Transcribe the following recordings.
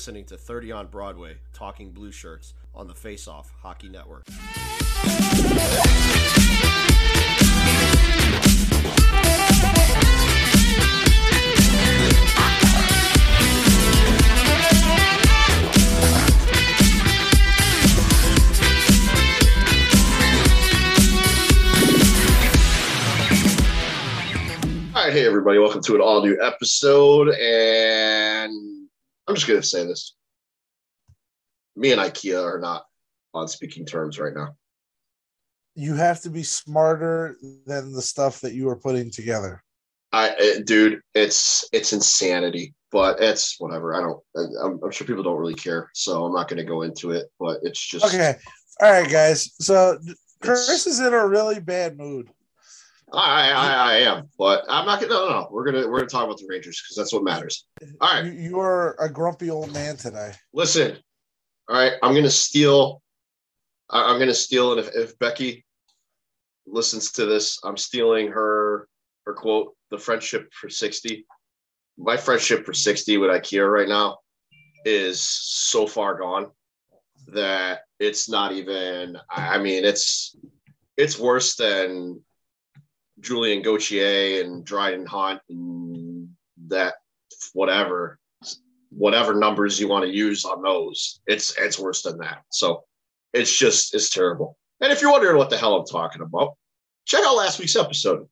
listening to 30 on Broadway, Talking Blue Shirts, on the Face Off Hockey Network. Hey everybody, welcome to an all new episode, and I'm just going to say this. Me and IKEA are not on speaking terms right now. You have to be smarter than the stuff that you are putting together. Dude, it's insanity, but it's whatever. I'm sure people don't really care, so I'm not going to go into it, but it's just... Okay, all right guys, so Chris is in a really bad mood. I am, but I'm not gonna. No. We're gonna talk about the Rangers because that's what matters. All right, you are a grumpy old man today. Listen, all right, I'm gonna steal, and if Becky listens to this, I'm stealing her quote: "The friendship for 60." My friendship for 60 with IKEA right now is so far gone that it's not even. I mean, it's worse than Julien Gauthier and Dryden Hunt and that whatever numbers you want to use on those. It's worse than that. So it's terrible. And if you're wondering what the hell I'm talking about, check out last week's episode.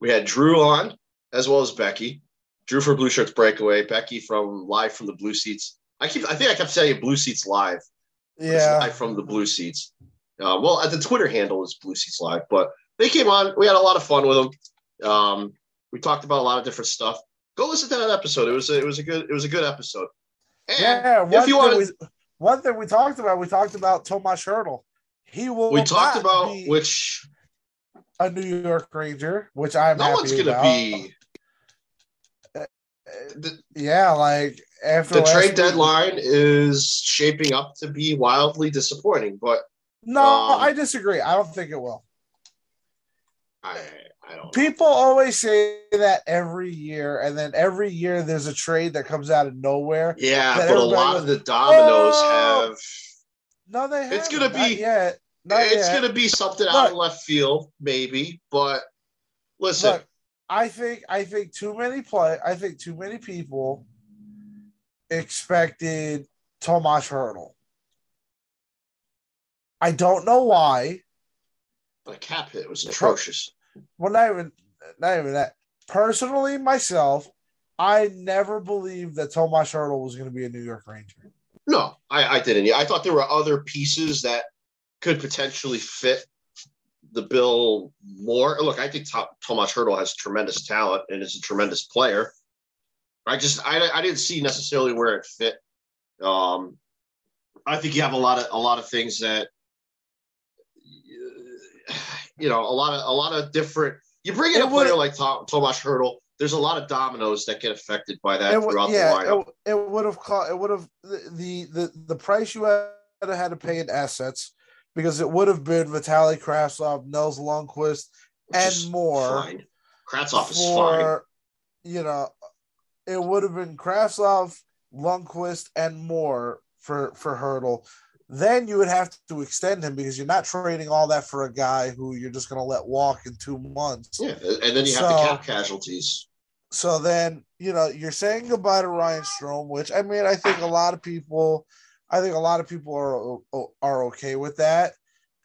We had Drew on as well as Becky. Drew for Blue Shirts Breakaway, Becky from Live from the Blue Seats. I kept saying Blue Seats Live. Yeah. Live from the Blue Seats. Well, the Twitter handle is Blue Seats Live, but they came on. We had a lot of fun with them. We talked about a lot of different stuff. Go listen to that episode. It was a good episode. And yeah, we talked about Tomas Hertl. Which a New York Ranger, which I'm no happy one's gonna about. Be. Yeah, like after the trade deadline is shaping up to be wildly disappointing. But no, I disagree. I don't think it will. I don't know. People always say that every year, and then every year there's a trade that comes out of nowhere. Yeah, but a lot of the dominoes have. No, they haven't. It's gonna be yet. It's gonna be something out of left field, maybe. But listen, I think too many people expected Tomas Hertl. I don't know why. The cap hit was atrocious. Well, not even that. Personally, myself, I never believed that Tomas Hertl was going to be a New York Ranger. No, I didn't. I thought there were other pieces that could potentially fit the bill more. Look, I think Tomas Hertl has tremendous talent and is a tremendous player. I didn't see necessarily where it fit. I think you have a lot of things that. You know, a lot of different. You bring in a player like Tomas Hertl. There's a lot of dominoes that get affected by that throughout the lineup. It would have the price you had to pay in assets, because it would have been Vitaly Kravtsov, Nels Lundqvist, and more. Fine. Kravtsov is fine. You know, it would have been Kravtsov, Lundqvist, and more for Hertl. Then you would have to extend him, because you're not trading all that for a guy who you're just going to let walk in 2 months. Yeah, and then you have to cap casualties. So then, you know, you're saying goodbye to Ryan Strome, which, I mean, I think a lot of people are okay with that.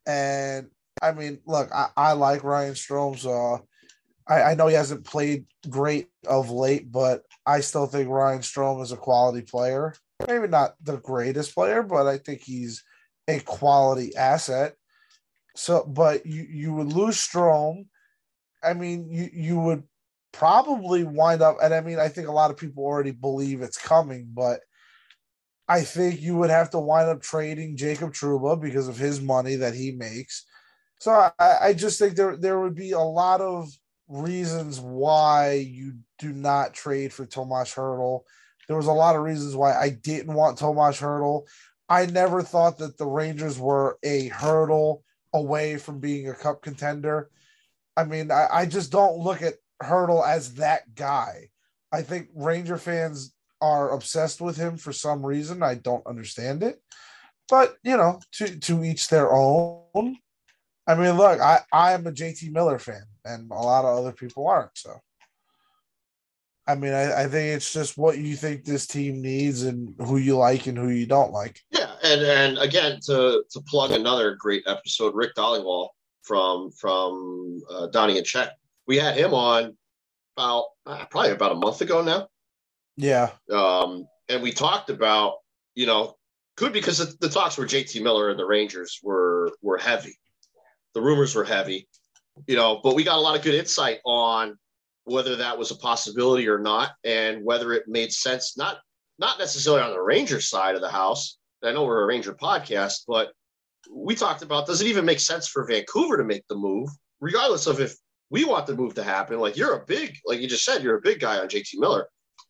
And, I mean, look, I like Ryan Strome, so I know he hasn't played great of late, but I still think Ryan Strome is a quality player. Maybe not the greatest player, but I think he's a quality asset. So, but you would lose Strome. I mean, you would probably wind up, and I mean, I think a lot of people already believe it's coming, but I think you would have to wind up trading Jacob Trouba because of his money that he makes. So I just think there would be a lot of reasons why you do not trade for Tomas Hertl. There was a lot of reasons why I didn't want Tomas Hertl. I never thought that the Rangers were a Hertl away from being a cup contender. I mean, I just don't look at Hertl as that guy. I think Ranger fans are obsessed with him for some reason. I don't understand it, but you know, to each their own. I mean, look, I am a JT Miller fan, and a lot of other people aren't. So, I mean, I think it's just what you think this team needs and who you like and who you don't like. Yeah, and again, to plug another great episode, Rick Dhaliwal from Donnie and Chet. We had him on probably about a month ago now. Yeah. And we talked about, you know, good because the talks were JT Miller and the Rangers were heavy. The rumors were heavy, you know, but we got a lot of good insight on whether that was a possibility or not and whether it made sense, not necessarily on the Rangers side of the house. I know we're a Ranger podcast, but we talked about, does it even make sense for Vancouver to make the move, regardless of if we want the move to happen? Like you just said, you're a big guy on JT Miller.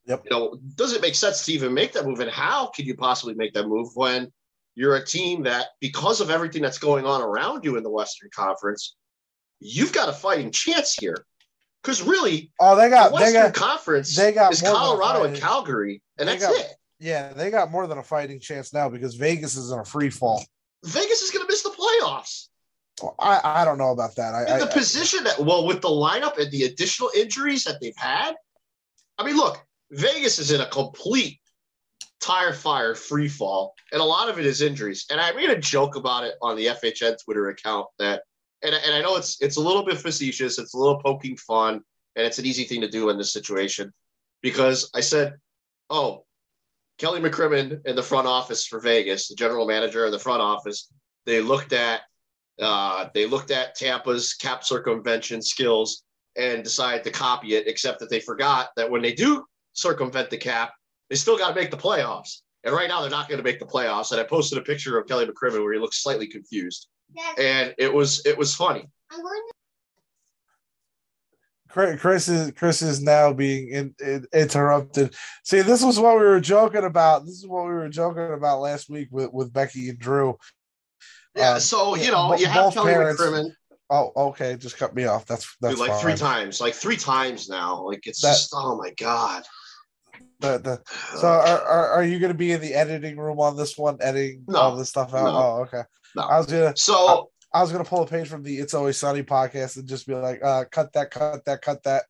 Yep. You know, does it make sense to even make that move? And how could you possibly make that move when you're a team that, because of everything that's going on around you in the Western Conference, you've got a fighting chance here? Because really, the Western Conference is Colorado and Calgary, and that's it. Yeah, they got more than a fighting chance now because Vegas is in a free fall. Vegas is going to miss the playoffs. Well, I don't know about that. With the lineup and the additional injuries that they've had, I mean, look, Vegas is in a complete tire fire free fall, and a lot of it is injuries. And I made a joke about it on the FHN Twitter account that, and I know it's a little bit facetious, it's a little poking fun, and it's an easy thing to do in this situation, because I said, oh, Kelly McCrimmon and the front office for Vegas, the general manager and the front office, they looked at Tampa's cap circumvention skills and decided to copy it, except that they forgot that when they do circumvent the cap, they still got to make the playoffs. And right now, they're not going to make the playoffs. And I posted a picture of Kelly McCrimmon where he looked slightly confused. Yes. And it was funny. Chris is now being interrupted. See, this was what we were joking about. This is what we were joking about last week with Becky and Drew. Yeah, so, you know, you have Kelly McCrimmon. Oh, okay. Just cut me off. That's dude, three times now. Like, it's just, oh, my God. So are you going to be in the editing room on this one, editing all this stuff out? No, oh, okay. No. I was gonna pull a page from the It's Always Sunny podcast and just be like, cut that.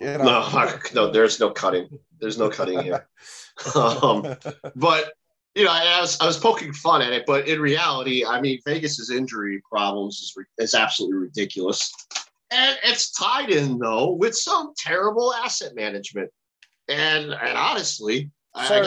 You know? No, there's no cutting. There's no cutting here. But you know, I was poking fun at it, but in reality, I mean, Vegas's injury problems is absolutely ridiculous, and it's tied in though with some terrible asset management. And honestly, sir,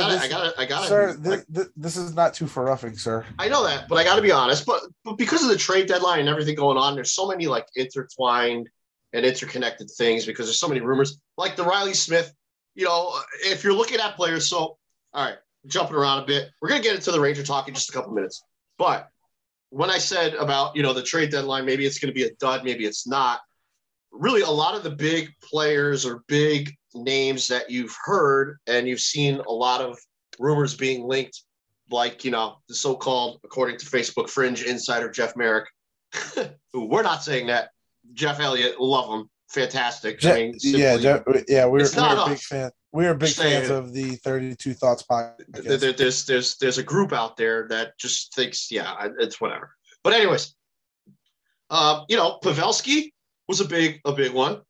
I got it. Sir, this is not too for roughing, sir. I know that, but I got to be honest. But because of the trade deadline and everything going on, there's so many like intertwined and interconnected things because there's so many rumors. Like the Riley Smith, you know, if you're looking at players, so all right, jumping around a bit. We're going to get into the Ranger talk in just a couple minutes. But when I said about, you know, the trade deadline, maybe it's going to be a dud, maybe it's not. Really, a lot of the big players or big names that you've heard and you've seen a lot of rumors being linked, like, you know, the so-called, according to Facebook Fringe insider Jeff Merrick, who we're not saying that. Jeff Elliott, love him, fantastic. We're a big fan. We're big fans of the 32 Thoughts podcast. There's a group out there that just thinks, yeah, it's whatever. But anyways, you know, Pavelski was a big one.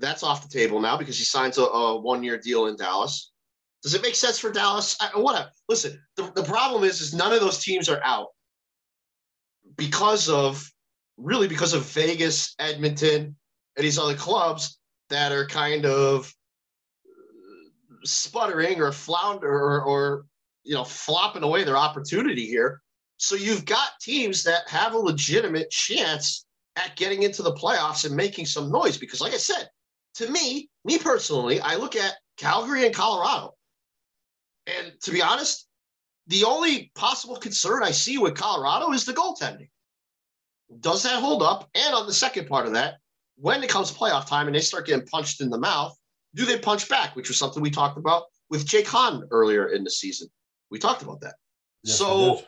That's off the table now because he signs a one-year deal in Dallas. Does it make sense for Dallas? Listen, the problem is none of those teams are out because of Vegas, Edmonton, and these other clubs that are kind of sputtering or flounder or you know, flopping away their opportunity here. So you've got teams that have a legitimate chance at getting into the playoffs and making some noise because, like I said, to me personally, I look at Calgary and Colorado. And to be honest, the only possible concern I see with Colorado is the goaltending. Does that hold up? And on the second part of that, when it comes to playoff time and they start getting punched in the mouth, do they punch back? Which was something we talked about with Jake Hahn earlier in the season. We talked about that. Yes, so,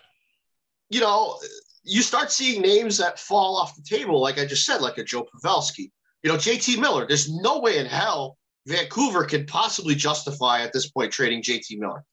you know, you start seeing names that fall off the table, like I just said, like a Joe Pavelski. You know, JT Miller, there's no way in hell Vancouver could possibly justify at this point trading JT Miller.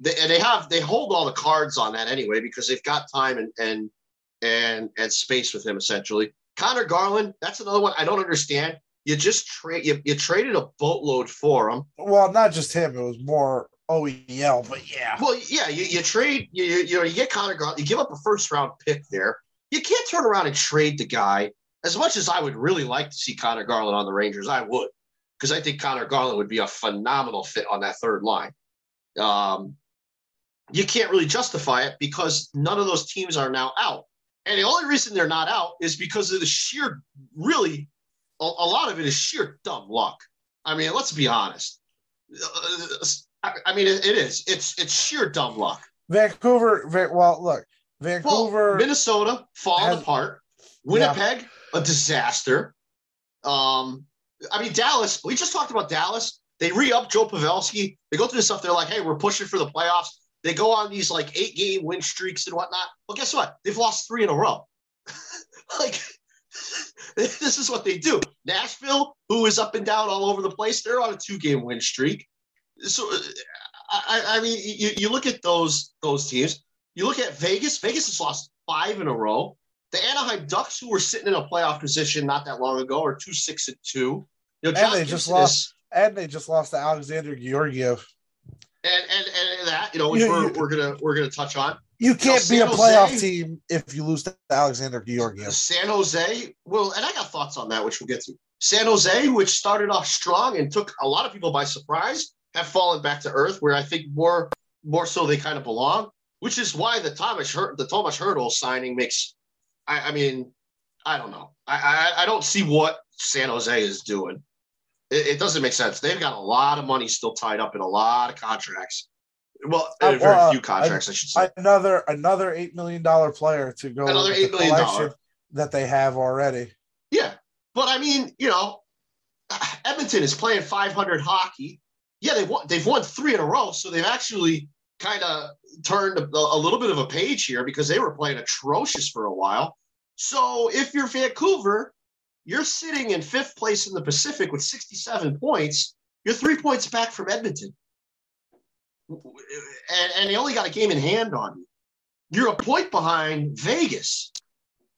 They hold all the cards on that anyway, because they've got time and space with him essentially. Connor Garland, that's another one I don't understand. You just you traded a boatload for him. Well, not just him; it was more OEL, but yeah. Well, yeah, you get Connor Garland, you give up a first round pick there. You can't turn around and trade the guy. As much as I would really like to see Connor Garland on the Rangers, I would, because I think Connor Garland would be a phenomenal fit on that third line. You can't really justify it because none of those teams are now out, and the only reason they're not out is because of the sheer really. A lot of it is sheer dumb luck. I mean, let's be honest. I mean, it is. It's sheer dumb luck. Vancouver, Minnesota falling apart. Winnipeg, a disaster. I mean, Dallas. We just talked about Dallas. They re-up Joe Pavelski. They go through this stuff. They're like, "Hey, we're pushing for the playoffs." They go on these like 8-game win streaks and whatnot. Well, guess what? They've lost 3 in a row. Like. This is what they do. Nashville, who is up and down all over the place, they're on a 2-game win streak. So, I mean, you look at those teams. You look at Vegas. Vegas has lost 5 in a row. The Anaheim Ducks, who were sitting in a playoff position not that long ago, are 2-6-2. You know, and they just lost to Alexander Georgiev. And that, you know, which we're gonna touch on. You can't be a playoff team if you lose to Alexander Georgiev. San Jose, well, and I got thoughts on that, which we'll get to. San Jose, which started off strong and took a lot of people by surprise, have fallen back to earth, where I think more so they kind of belong, which is why the Tomas Hertl signing makes. I mean, I don't know. I don't see what San Jose is doing. It doesn't make sense. They've got a lot of money still tied up in a lot of contracts. Well, very few contracts, I should say. Another $8 million player to go. Another $8 million that they have already. Yeah. But, I mean, you know, Edmonton is playing .500 hockey. Yeah, they've won 3 in a row, so they've actually kind of turned a little bit of a page here because they were playing atrocious for a while. So if you're Vancouver, you're sitting in 5th place in the Pacific with 67 points. You're 3 points back from Edmonton. And they only got a game in hand on you. You're a point behind Vegas,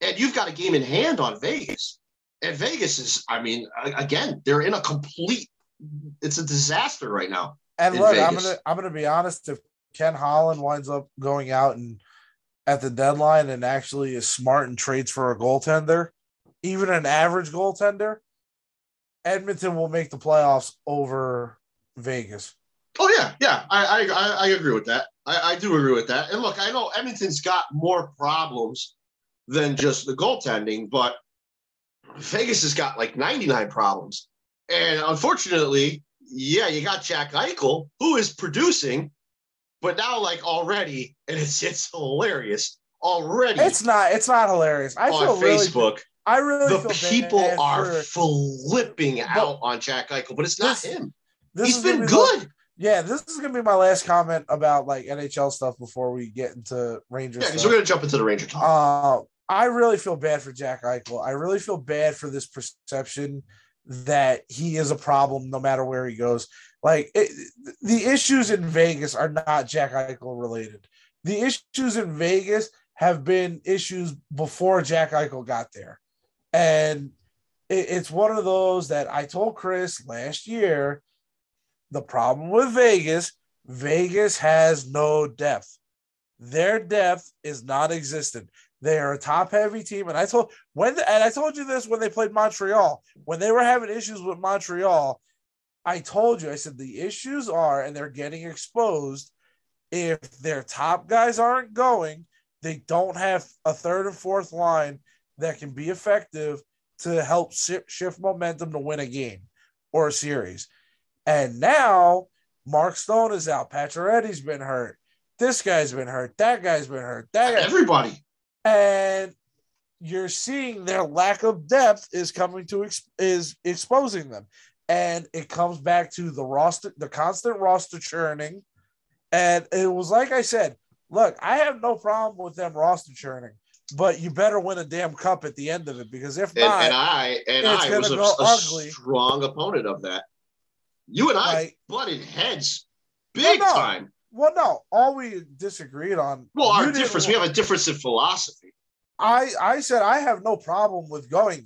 and you've got a game in hand on Vegas. And Vegas is, I mean, again, they're in a complete. It's a disaster right now. And look, Vegas. I'm gonna be honest. If Ken Holland winds up going out and at the deadline and actually is smart and trades for a goaltender, even an average goaltender, Edmonton will make the playoffs over Vegas. Oh, yeah. I agree with that. I do agree with that. And, look, I know Edmonton's got more problems than just the goaltending, but Vegas has got, like, 99 problems. And, unfortunately, yeah, you got Jack Eichel, who is producing, but now, like, already, and it's hilarious, already. It's not hilarious. I feel on Facebook. I really feel people are flipping out on Jack Eichel, but it's not him. He's been good. Yeah, this is going to be my last comment about, like, NHL stuff before we get into Rangers. Yeah, because we're going to jump into the Ranger talk. I really feel bad for Jack Eichel. I really feel bad for this perception that he is a problem no matter where he goes. Like, the issues in Vegas are not Jack Eichel related. The issues in Vegas have been issues before Jack Eichel got there. And it's one of those that I told Chris last year. The problem with Vegas has no depth. Their depth is non-existent. They are a top-heavy team, and I told you this when they played Montreal. When they were having issues with Montreal, I told you, I said the issues are, and they're getting exposed, if their top guys aren't going, they don't have a third and fourth line that can be effective to help shift momentum to win a game or a series. And now Mark Stone is out. Pacioretty's been hurt. This guy's been hurt. That guy's been hurt. Everybody. And you're seeing their lack of depth is exposing them. And it comes back to the roster, the constant roster churning. And it was like I said, look, I have no problem with them roster churning, but you better win a damn cup at the end of it because if not, and I was a strong opponent of that. You and I butted heads big time. Well, no, all we disagreed on. Well, our difference, we have a difference in philosophy. I said I have no problem with going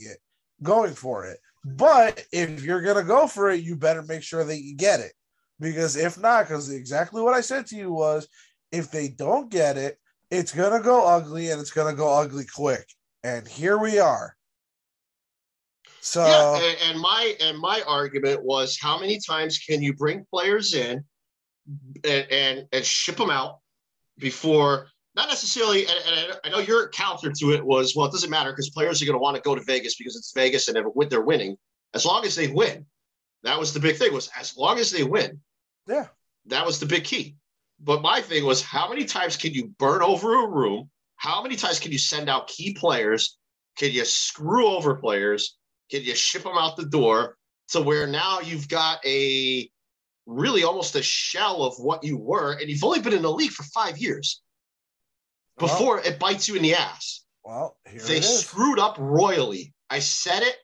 for it. But if you're going to go for it, you better make sure that you get it. Because if not, because exactly what I said to you was, if they don't get it, it's going to go ugly, and it's going to go ugly quick. And here we are. So yeah, and my argument was, how many times can you bring players in and ship them out before, not necessarily, and I know your counter to it was, well, it doesn't matter because players are going to want to go to Vegas because it's Vegas and they're winning. As long as they win. That was the big thing, was as long as they win. Yeah. That was the big key. But my thing was, how many times can you burn over a room? How many times can you send out key players? Can you screw over players? Can you ship them out the door to where now you've got a really almost a shell of what you were, and you've only been in the league for 5 years before it bites you in the ass? Well, here they screwed up royally. I said it.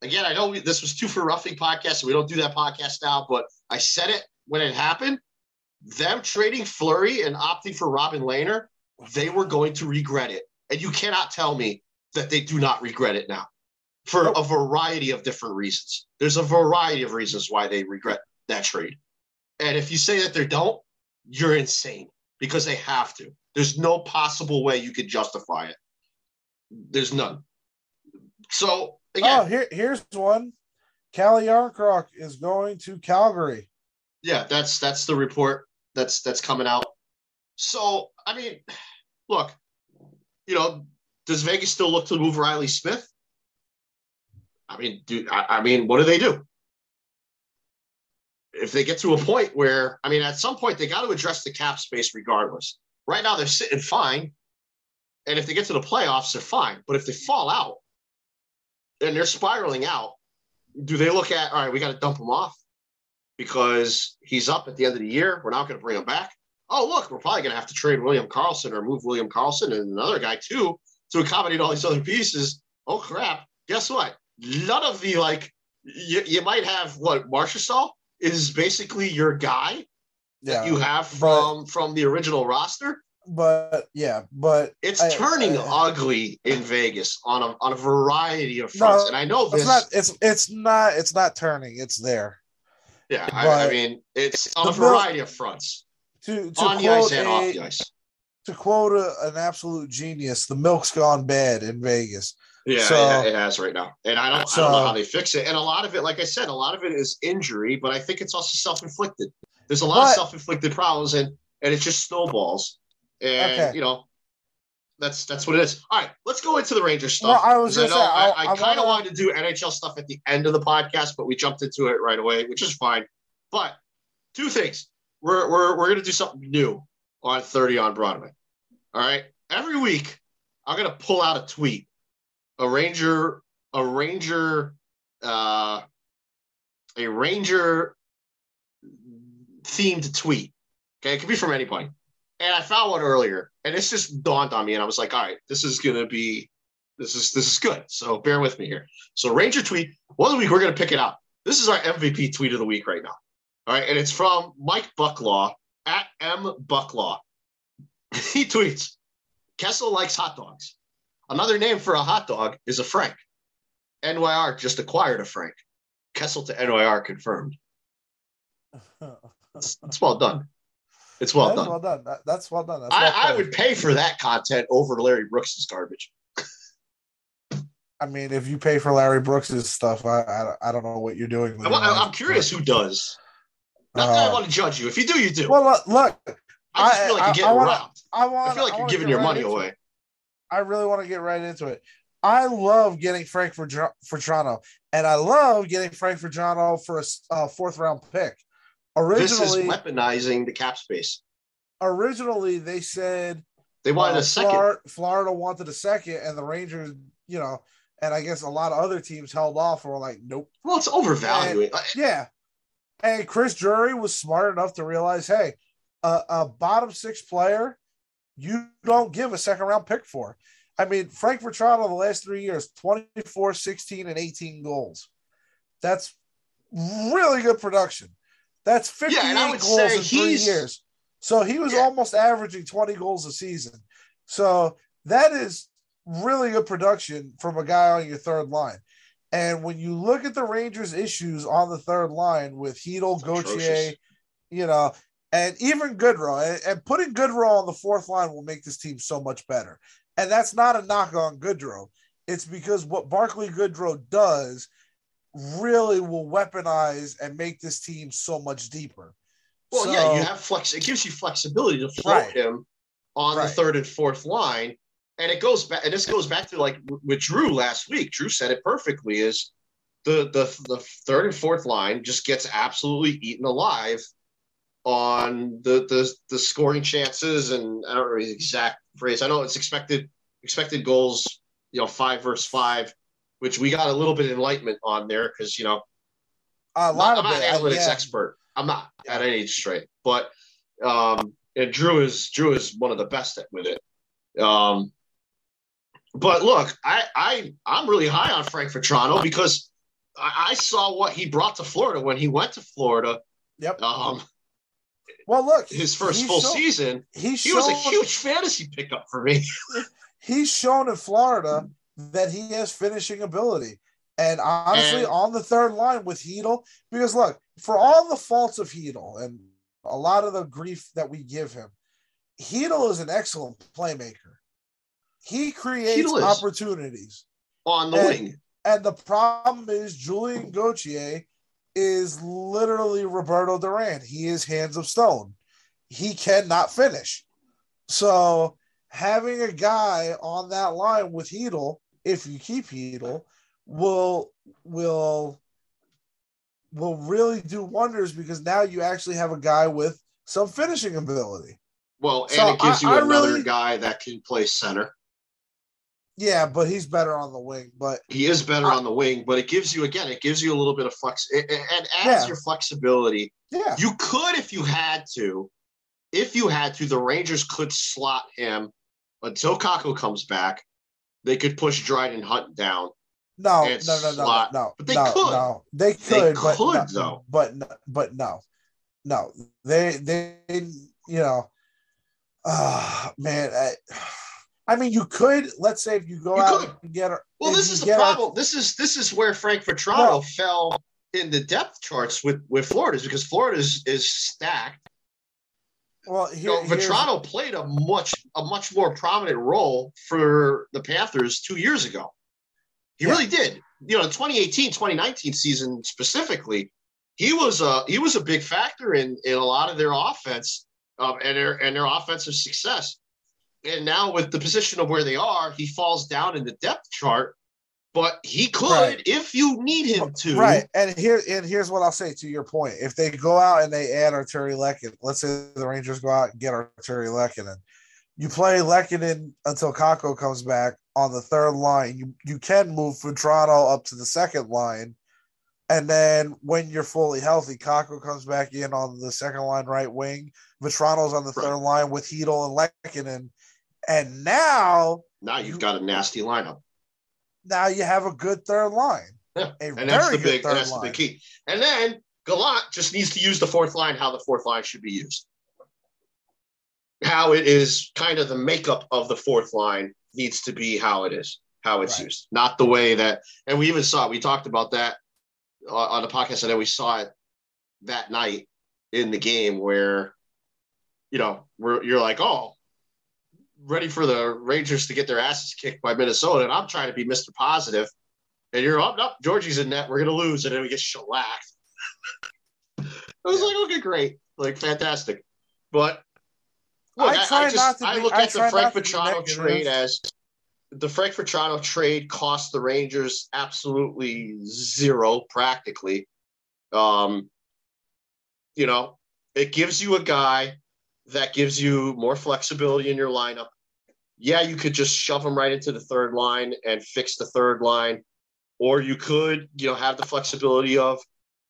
Again, I know this was two for roughing podcast, so we don't do that podcast now, but I said it when it happened. Them trading Fleury and opting for Robin Lehner, they were going to regret it. And you cannot tell me that they do not regret it now for a variety of different reasons. There's a variety of reasons why they regret that trade. And if you say that they don't, you're insane, because they have to. There's no possible way you could justify it. There's none. So, again. Oh, here's one. Cali Yarncroc is going to Calgary. Yeah, that's the report that's coming out. So, I mean, look, does Vegas still look to move Riley Smith? I mean, what do they do? If they get to a point where, I mean, at some point, they got to address the cap space regardless. Right now, they're sitting fine. And if they get to the playoffs, they're fine. But if they fall out and they're spiraling out, do they look at, all right, we got to dump him off because he's up at the end of the year? We're not going to bring him back. Oh, look, we're probably going to have to trade William Karlsson or move William Karlsson and another guy, too, to accommodate all these other pieces. Oh, crap. Guess what? None of the, you might have, Marcia Stahl is basically your guy that you have from the original roster. But it's turning ugly in Vegas on a variety of fronts. No, and I know this. It's not turning. It's there. Yeah, I mean, it's on a variety of fronts. To on the ice and off the ice. To quote an absolute genius, the milk's gone bad in Vegas. Yeah, so, it has right now. And I don't know how they fix it. And a lot of it, like I said, a lot of it is injury, but I think it's also self-inflicted. There's a lot of self-inflicted problems, and it just snowballs. And, that's what it is. All right, let's go into the Rangers stuff. Well, I kind of wanted to do NHL stuff at the end of the podcast, but we jumped into it right away, which is fine. But two things. We're going to do something new on 30 on Broadway. All right? Every week, I'm going to pull out a tweet. A Ranger themed tweet. Okay, it could be from anybody. And I found one earlier, and it's just dawned on me, and I was like, all right, this is good. So bear with me here. So Ranger tweet, one week we're going to pick it out. This is our MVP tweet of the week right now. All right, and it's from Mike Bucklaw at M Bucklaw. He tweets, Kessel likes hot dogs. Another name for a hot dog is a Frank. NYR just acquired a Frank. Kessel to NYR confirmed. It's well done. It's well done. Well done. That's well done. That's well done. I would pay for that content over Larry Brooks's garbage. I mean, if you pay for Larry Brooks's stuff, I don't know what you're doing. I'm curious who does. Not that I want to judge you. If you do, you do. Well, look. I just feel like you're getting robbed. I feel like you're giving your money away. I really want to get right into it. I love getting Frank Vatrano, and I love getting Frank Vatrano for a fourth-round pick. Originally, this is weaponizing the cap space. Originally, they said they wanted a second. Florida wanted a second, and the Rangers, and I guess a lot of other teams held off and were like, nope. Well, it's overvaluing. Yeah. And Chris Drury was smart enough to realize, hey, a bottom-six player, you don't give a second-round pick for. I mean, Frank Vatrano the last 3 years, 24, 16, and 18 goals. That's really good production. That's 58 goals in 3 years. So he was almost averaging 20 goals a season. So that is really good production from a guy on your third line. And when you look at the Rangers' issues on the third line with Hedel, Gauthier, you know, and even Goodrow, and putting Goodrow on the fourth line will make this team so much better. And that's not a knock on Goodrow. It's because what Barclay Goodrow does really will weaponize and make this team so much deeper. Well, so, yeah, you have flex. It gives you flexibility to float him on the third and fourth line. And it goes back, and this goes back to like with Drew last week. Drew said it perfectly: is the third and fourth line just gets absolutely eaten alive on the scoring chances, and I don't remember the exact phrase. I know it's expected goals, you know, 5 versus 5, which we got a little bit of enlightenment on there because, you know, I'm not an analytics expert. I'm not at any age straight, but and Drew is one of the best at with it. But look, I'm really high on Frank Vatrano because I saw what he brought to Florida when he went to Florida. Yep. Well, look, his first full season, he was a huge fantasy pickup for me. He's shown in Florida that he has finishing ability. And honestly, on the third line with Hedel, because look, for all the faults of Hedel and a lot of the grief that we give him, Hedel is an excellent playmaker. He creates opportunities on the wing. And the problem is Julian Gauthier is literally Roberto Duran. He is hands of stone. He cannot finish. So having a guy on that line with Hedel, if you keep Hedel, will really do wonders because now you actually have a guy with some finishing ability. Well, and so it gives you another guy that can play center. Yeah, but he's better on the wing. But he is better on the wing, but it gives you a little bit of flex and adds your flexibility. Yeah. You could, if you had to, the Rangers could slot him until Kakko comes back. They could push Dryden Hunt down. No. But they could. No. They could, though. But no. They you know, man. I mean, you could. Let's say if you go out and get her. Well, this is the problem. This is where Frank Vatrano fell in the depth charts with Florida, because Florida is stacked. Well, Vatrano played a much more prominent role for the Panthers 2 years ago. He really did. You know, the 2018, 2019 season specifically, he was a big factor in a lot of their offense and their offensive success. And now with the position of where they are, he falls down in the depth chart. But he could, if you need him to. Right, and here's what I'll say to your point. If they go out and they add Arturi Lehkonen, let's say the Rangers go out and get Arturi Lehkonen. You play Lehkonen until Kakko comes back on the third line. You can move Vatrano up to the second line, and then when you're fully healthy, Kakko comes back in on the second line right wing. Vetrano's on the third line with Hedel and Lehkonen, and now you've got a nasty lineup. Now you have a good third line. Yeah. That's the big key. And then Gallant just needs to use the fourth line, how the fourth line should be used. How it is kind of the makeup of the fourth line needs to be how it is, how it's used. Not the way that – and we even saw it. We talked about that on the podcast, and then we saw it that night in the game where, you know, you're like, oh, ready for the Rangers to get their asses kicked by Minnesota, and I'm trying to be Mr. Positive, and you're up, oh, Georgie's in net, we're going to lose, and then we get shellacked. I was like, okay, great. Like, fantastic. But look, the Frank Vatrano trade cost the Rangers absolutely zero, practically. You know, it gives you a guy that gives you more flexibility in your lineup. Yeah, you could just shove them right into the third line and fix the third line. Or you could, you know, have the flexibility of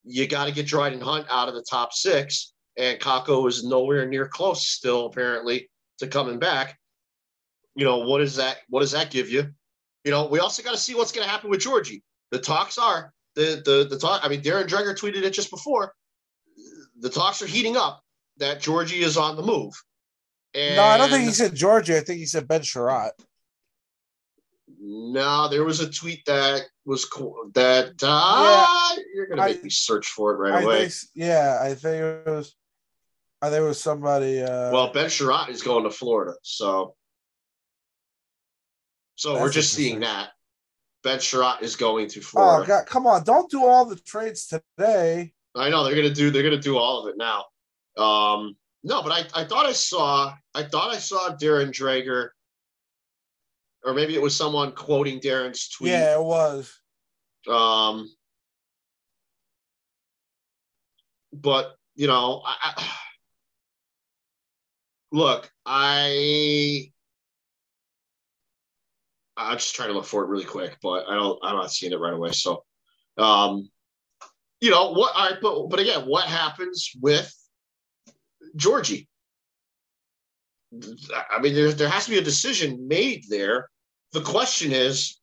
you got to get Dryden Hunt out of the top six, and Kakko is nowhere near close still, apparently, to coming back. You know, what does that give you? You know, we also got to see what's going to happen with Georgie. The talks are the talk. I mean, Darren Dreger tweeted it just before. The talks are heating up that Georgie is on the move. And no, I don't think he said Georgie. I think he said Ben Sherratt. No, there was a tweet that was cool. That you're gonna make me search for it right away. I think it was somebody. Well, Ben Sherratt is going to Florida, so we're just seeing that Ben Sherratt is going to Florida. Oh God, come on! Don't do all the trades today. I know they're gonna do all of it now. No, but I thought I saw Darren Dreger. Or maybe it was someone quoting Darren's tweet. Yeah, it was. But, you know, I'm just trying to look for it really quick, but I'm not seeing it right away. So, you know, but again, what happens with Georgie? I mean, there has to be a decision made there. The question is,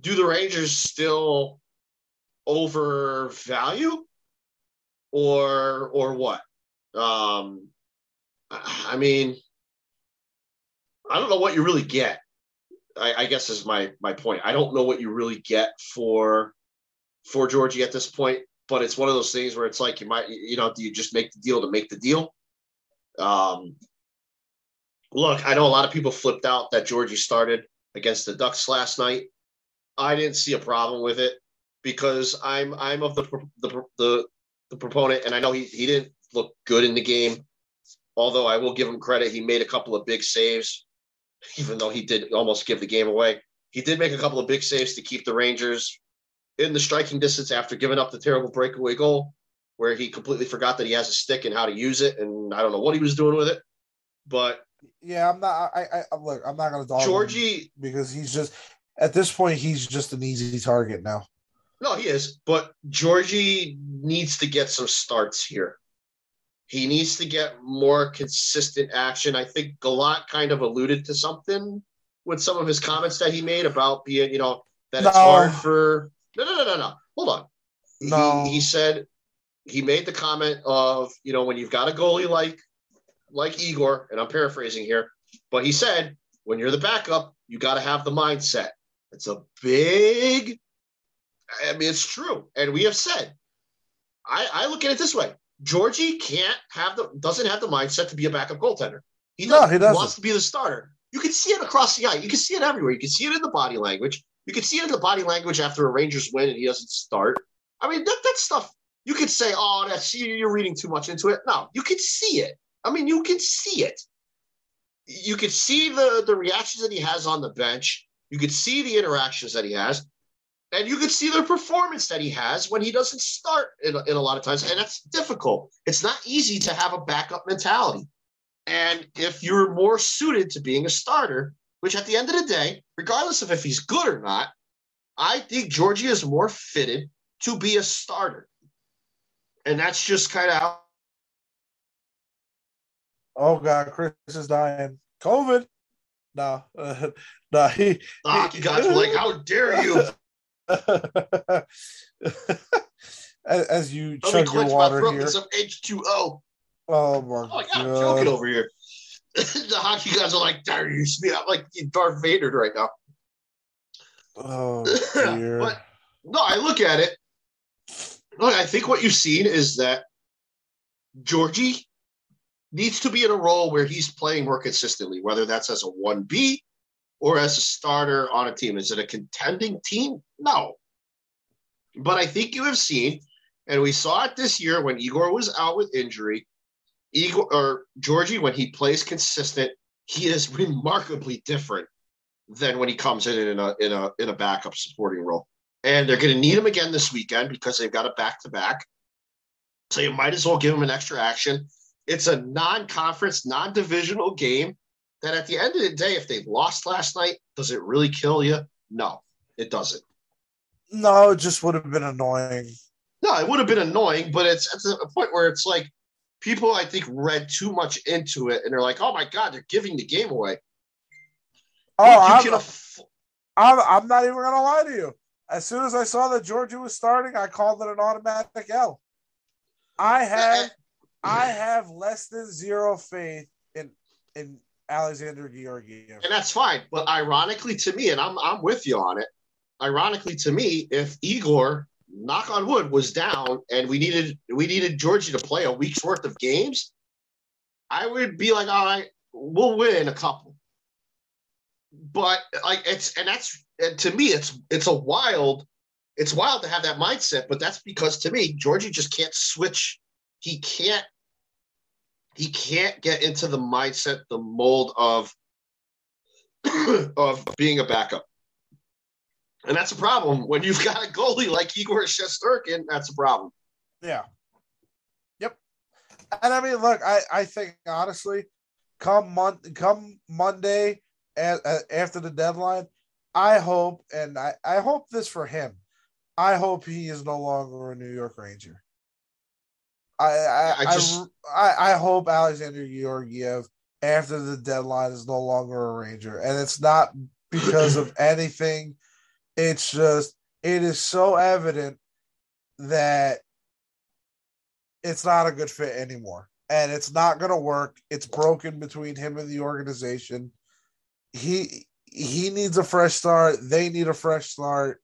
do the Rangers still overvalue or what? I mean, I don't know what you really get, I guess is my point. I don't know what you really get for Georgie at this point, but it's one of those things where it's like, do you just make the deal to make the deal? Look, I know a lot of people flipped out that Georgie started against the Ducks last night. I didn't see a problem with it because I'm of the proponent, and I know he didn't look good in the game, although I will give him credit. He made a couple of big saves, even though he did almost give the game away. He did make a couple of big saves to keep the Rangers in the striking distance after giving up the terrible breakaway goal where he completely forgot that he has a stick and how to use it, and I don't know what he was doing with it, but... Yeah, I'm not. I'm not going to dog Georgie because he's just at this point he's just an easy target now. No, he is, but Georgie needs to get some starts here. He needs to get more consistent action. I think Gallant kind of alluded to something with some of his comments that he made about being, that it's hard for. No. Hold on. No, he said he made the comment of when you've got a goalie like Igor, and I'm paraphrasing here, but he said, when you're the backup, you got to have the mindset. It's a big, it's true. And we have said, I look at it this way. Georgie doesn't have the mindset to be a backup goaltender. He wants to be the starter. You can see it across the eye. You can see it everywhere. You can see it in the body language. You can see it in the body language after a Rangers win and he doesn't start. I mean, that stuff, you could say, oh, you're reading too much into it. No, you can see it. I mean, you can see it. You can see the reactions that he has on the bench. You can see the interactions that he has. And you can see the performance that he has when he doesn't start in a lot of times. And that's difficult. It's not easy to have a backup mentality. And if you're more suited to being a starter, which at the end of the day, regardless of if he's good or not, I think Georgie is more fitted to be a starter. And that's just kind of how. Oh God, Chris is dying. COVID? No, no. The hockey gods were like, "How dare you!" As you chug your water here. Some H2O. Oh my God! I'm joking over here. The hockey gods are like, "Dare you speak out like Darth Vader right now?" Oh dear. But no, I look at it. Look, I think what you've seen is that Georgie needs to be in a role where he's playing more consistently, whether that's as a 1B or as a starter on a team. Is it a contending team? No. But I think you have seen, and we saw it this year when Igor was out with injury, Georgie, when he plays consistent, he is remarkably different than when he comes in a backup supporting role. And they're going to need him again this weekend because they've got a back-to-back. So you might as well give him an extra action. It's a non-conference, non-divisional game that at the end of the day, if they lost last night, does it really kill you? No, it doesn't. No, it just would have been annoying. No, it would have been annoying, but it's at a point where it's like people, I think, read too much into it, and they're like, oh, my God, they're giving the game away. Oh, I'm not even going to lie to you. As soon as I saw that Georgia was starting, I called it an automatic L. I have less than zero faith in Alexander Georgiev. And that's fine. But ironically to me, and I'm with you on it, ironically to me, if Igor, knock on wood, was down and we needed Georgie to play a week's worth of games, I would be like, all right, we'll win a couple. But like it's wild to have that mindset, but that's because to me, Georgie just can't switch. He can't get into the mindset, the mold of being a backup. And that's a problem. When you've got a goalie like Igor Shesterkin, that's a problem. Yeah. Yep. And I mean, look, I think, honestly, come Monday after the deadline, I hope, and I hope this for him, I hope he is no longer a New York Ranger. I hope Alexander Georgiev, after the deadline, is no longer a Ranger. And it's not because of anything. It's just, it is so evident that it's not a good fit anymore. And it's not going to work. It's broken between him and the organization. He needs a fresh start. They need a fresh start.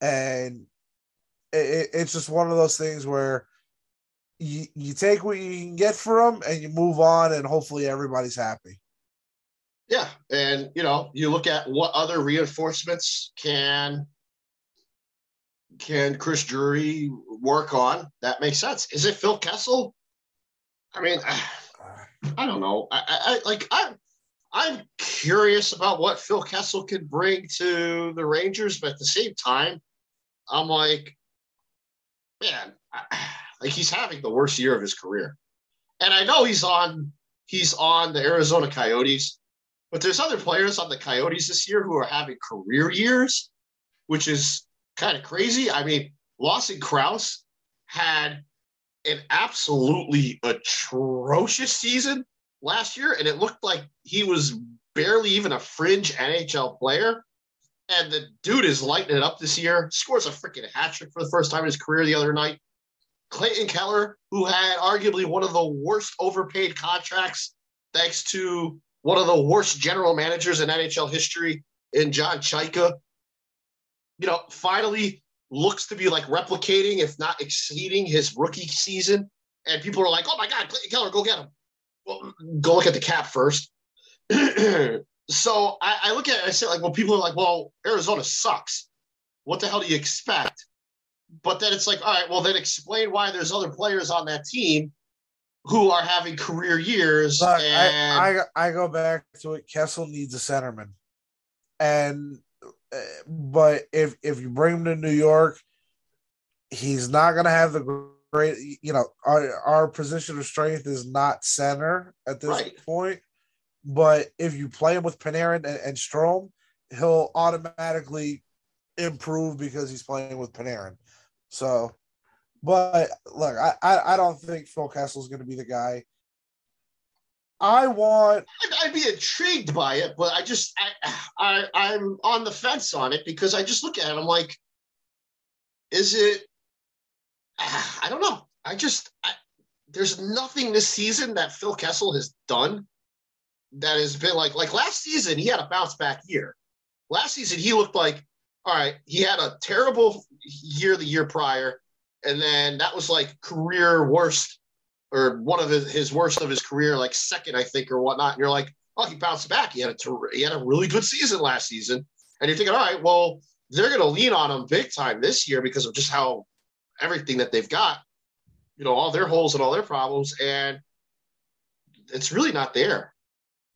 And it's just one of those things where you take what you can get from them and you move on, and hopefully everybody's happy. Yeah. And, you know, you look at what other reinforcements can Chris Drury work on. That makes sense. Is it Phil Kessel? I mean, I don't know. I'm curious about what Phil Kessel could bring to the Rangers, but at the same time, I'm like, man, he's having the worst year of his career. And I know he's on the Arizona Coyotes, but there's other players on the Coyotes this year who are having career years, which is kind of crazy. I mean, Lawson Krause had an absolutely atrocious season last year, and it looked like he was barely even a fringe NHL player. And the dude is lighting it up this year, scores a freaking hat trick for the first time in his career the other night. Clayton Keller, who had arguably one of the worst overpaid contracts thanks to one of the worst general managers in NHL history in John Chaika, you know, finally looks to be like replicating, if not exceeding, his rookie season. And people are like, oh my God, Clayton Keller, go get him. Well, go look at the cap first. So I look at it and I say, like, well, people are like, well, Arizona sucks. What the hell do you expect? But then it's like, all right, well, then explain why there's other players on that team who are having career years. Look, and I go back to it. Kessel needs a centerman. And but if you bring him to New York, he's not going to have the great, you know, our position of strength is not center at this point. But if you play him with Panarin and Strome, he'll automatically improve because he's playing with Panarin. So, but look, I don't think Phil Kessel's going to be the guy. I'd be intrigued by it, but I'm on the fence on it because I just look at it. I'm like, is it? I don't know. There's nothing this season that Phil Kessel has done that has been like last season. He had a bounce back year. Last season he looked like, all right, he had a terrible year the year prior, and then that was like career worst, or one of his worst of his career, like second, I think, or whatnot. And you're like, oh, he bounced back. He had a really good season last season. And you're thinking, all right, well, they're going to lean on him big time this year because of just how everything that they've got, you know, all their holes and all their problems, and it's really not there.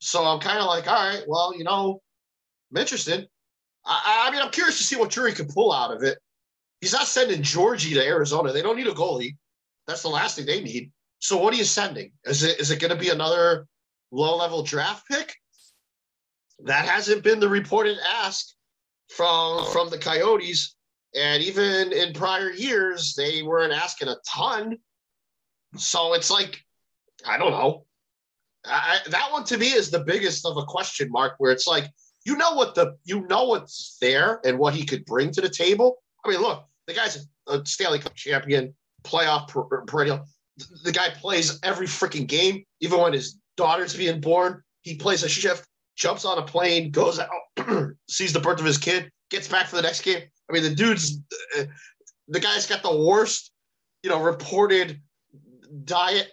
So I'm kind of like, all right, well, you know, I'm interested. I mean, I'm curious to see what Drury could pull out of it. He's not sending Georgie to Arizona. They don't need a goalie. That's the last thing they need. So what are you sending? Is it going to be another low-level draft pick? That hasn't been the reported ask from the Coyotes. And even in prior years, they weren't asking a ton. So it's like, I don't know. That one to me is the biggest of a question mark, where it's like, you know what's there and what he could bring to the table, I mean, look, the guy's a Stanley Cup champion, playoff perennial. The guy plays every freaking game, even when his daughter's being born. He plays a shift, jumps on a plane, goes out, sees the birth of his kid, gets back for the next game. I mean, the guy's got the worst, reported diet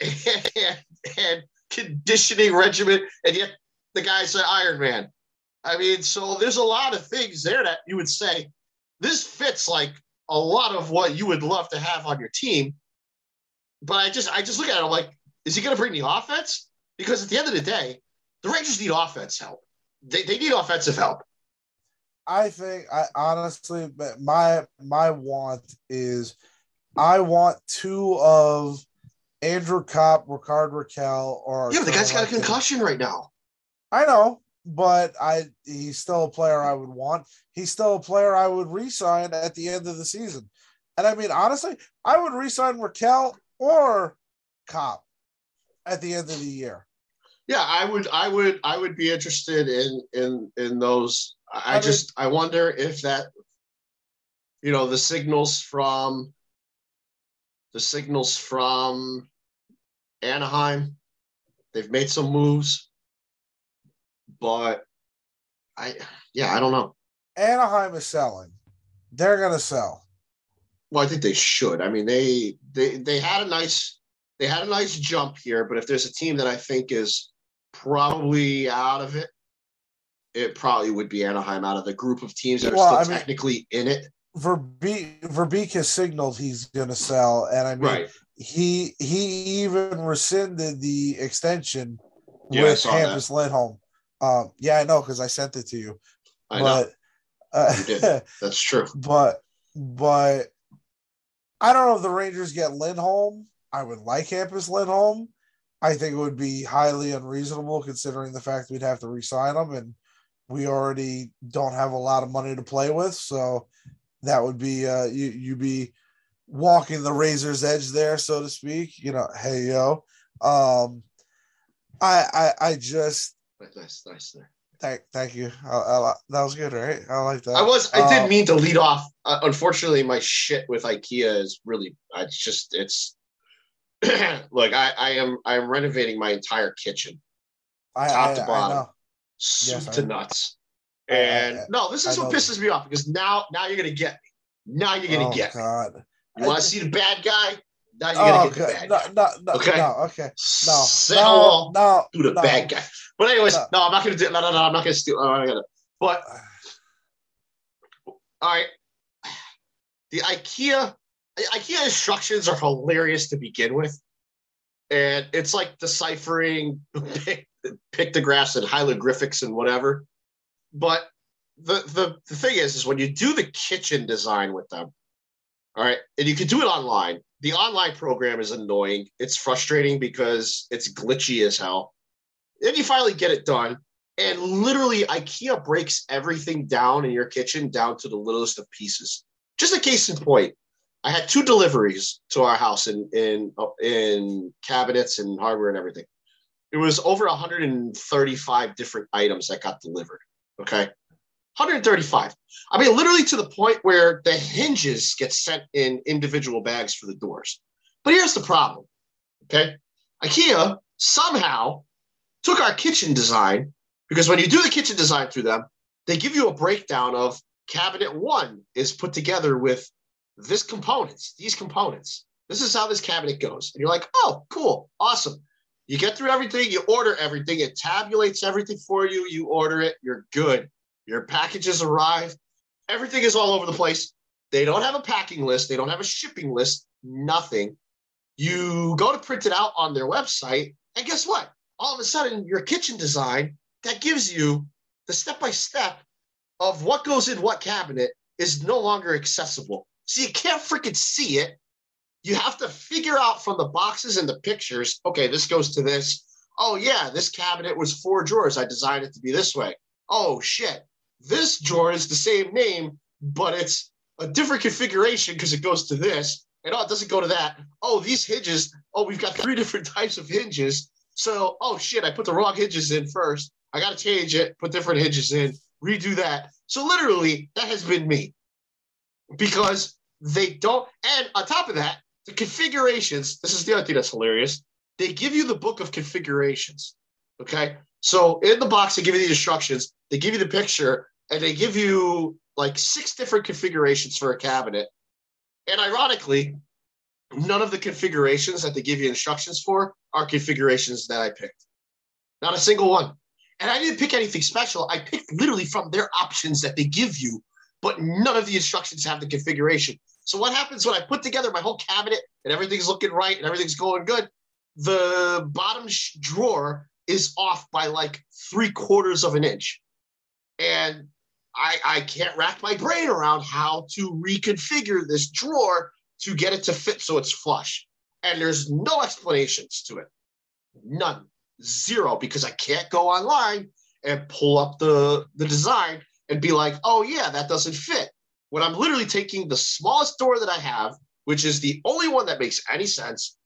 and conditioning regimen, and yet the guy's an Iron Man. I mean, so there's a lot of things there that you would say, this fits like a lot of what you would love to have on your team. But I just look at it, I'm like, is he going to bring the offense? Because at the end of the day, the Rangers need offense help. They need offensive help. I think, honestly, my want is I want two of Andrew Kopp, Rickard Rakell, or... Yeah, but the guy's got a concussion right now. I know, but he's still a player I would want. He's still a player I would re-sign at the end of the season. And I mean, honestly, I would re-sign Rakell or Kopp at the end of the year. Yeah, I would be interested in those. I wonder if that, the signals from Anaheim, they've made some moves, but I don't know. Anaheim is selling. They're going to sell. Well, I think they should. I mean, they had a nice jump here, but if there's a team that I think is probably out of it, it probably would be Anaheim out of the group of teams that are still technically in it. Verbeek has signaled he's going to sell, and I mean, right. he even rescinded the extension with Hampus Lindholm. I know because I sent it to you. I know. You did. That's true. But I don't know if the Rangers get Lindholm. I would like Hampus Lindholm. I think it would be highly unreasonable considering the fact we'd have to re-sign him, and we already don't have a lot of money to play with. So that would be you'd be walking the razor's edge there, so to speak. I just nice there. Thank you. That was good, right? I like that. I did mean to lead off. Unfortunately, my shit with IKEA is really. It's look. I am renovating my entire kitchen, top to bottom, soup to nuts. And no, this is what pisses me off because now you're gonna get me. Now you're gonna get me. God. You want to see the bad guy? Now you're gonna get the bad guy. No, bad guy. But anyways, no, I'm not gonna do it. No, I'm not gonna steal. But all right, the IKEA instructions are hilarious to begin with, and it's like deciphering pictographs and hieroglyphics and whatever. But the thing is when you do the kitchen design with them, all right, and you can do it online. The online program is annoying. It's frustrating because it's glitchy as hell. Then you finally get it done, and literally IKEA breaks everything down in your kitchen down to the littlest of pieces. Just a case in point, I had two deliveries to our house in cabinets and hardware and everything. It was over 135 different items that got delivered. Okay, 135. I mean, literally to the point where the hinges get sent in individual bags for the doors. But here's the problem. Okay, IKEA somehow took our kitchen design, because when you do the kitchen design through them, they give you a breakdown of cabinet one is put together with this components, these components. This is how this cabinet goes. And you're like, oh, cool, awesome. You get through everything, you order everything, it tabulates everything for you, you order it, you're good. Your packages arrive, everything is all over the place. They don't have a packing list, they don't have a shipping list, nothing. You go to print it out on their website, and guess what? All of a sudden, your kitchen design that gives you the step-by-step of what goes in what cabinet is no longer accessible. So you can't freaking see it. You have to figure out from the boxes and the pictures, okay, this goes to this. Oh, yeah, this cabinet was 4 drawers. I designed it to be this way. Oh, shit. This drawer is the same name, but it's a different configuration because it goes to this. And, oh, it doesn't go to that. Oh, these hinges. Oh, we've got 3 different types of hinges. So, oh, shit, I put the wrong hinges in first. I got to change it, put different hinges in, redo that. So, literally, that has been me. because they don't. And on top of that, the configurations, this is the other thing that's hilarious. They give you the book of configurations. Okay. So in the box, they give you the instructions, they give you the picture, and they give you like 6 different configurations for a cabinet. And ironically, none of the configurations that they give you instructions for are configurations that I picked. Not a single one. And I didn't pick anything special. I picked literally from their options that they give you, but none of the instructions have the configuration. So what happens when I put together my whole cabinet and everything's looking right and everything's going good, the bottom drawer is off by like 3/4 of an inch. And I can't rack my brain around how to reconfigure this drawer to get it to fit so it's flush. And there's no explanations to it. None. Zero. Because I can't go online and pull up the design and be like, oh, yeah, that doesn't fit. When I'm literally taking the smallest door that I have, which is the only one that makes any sense,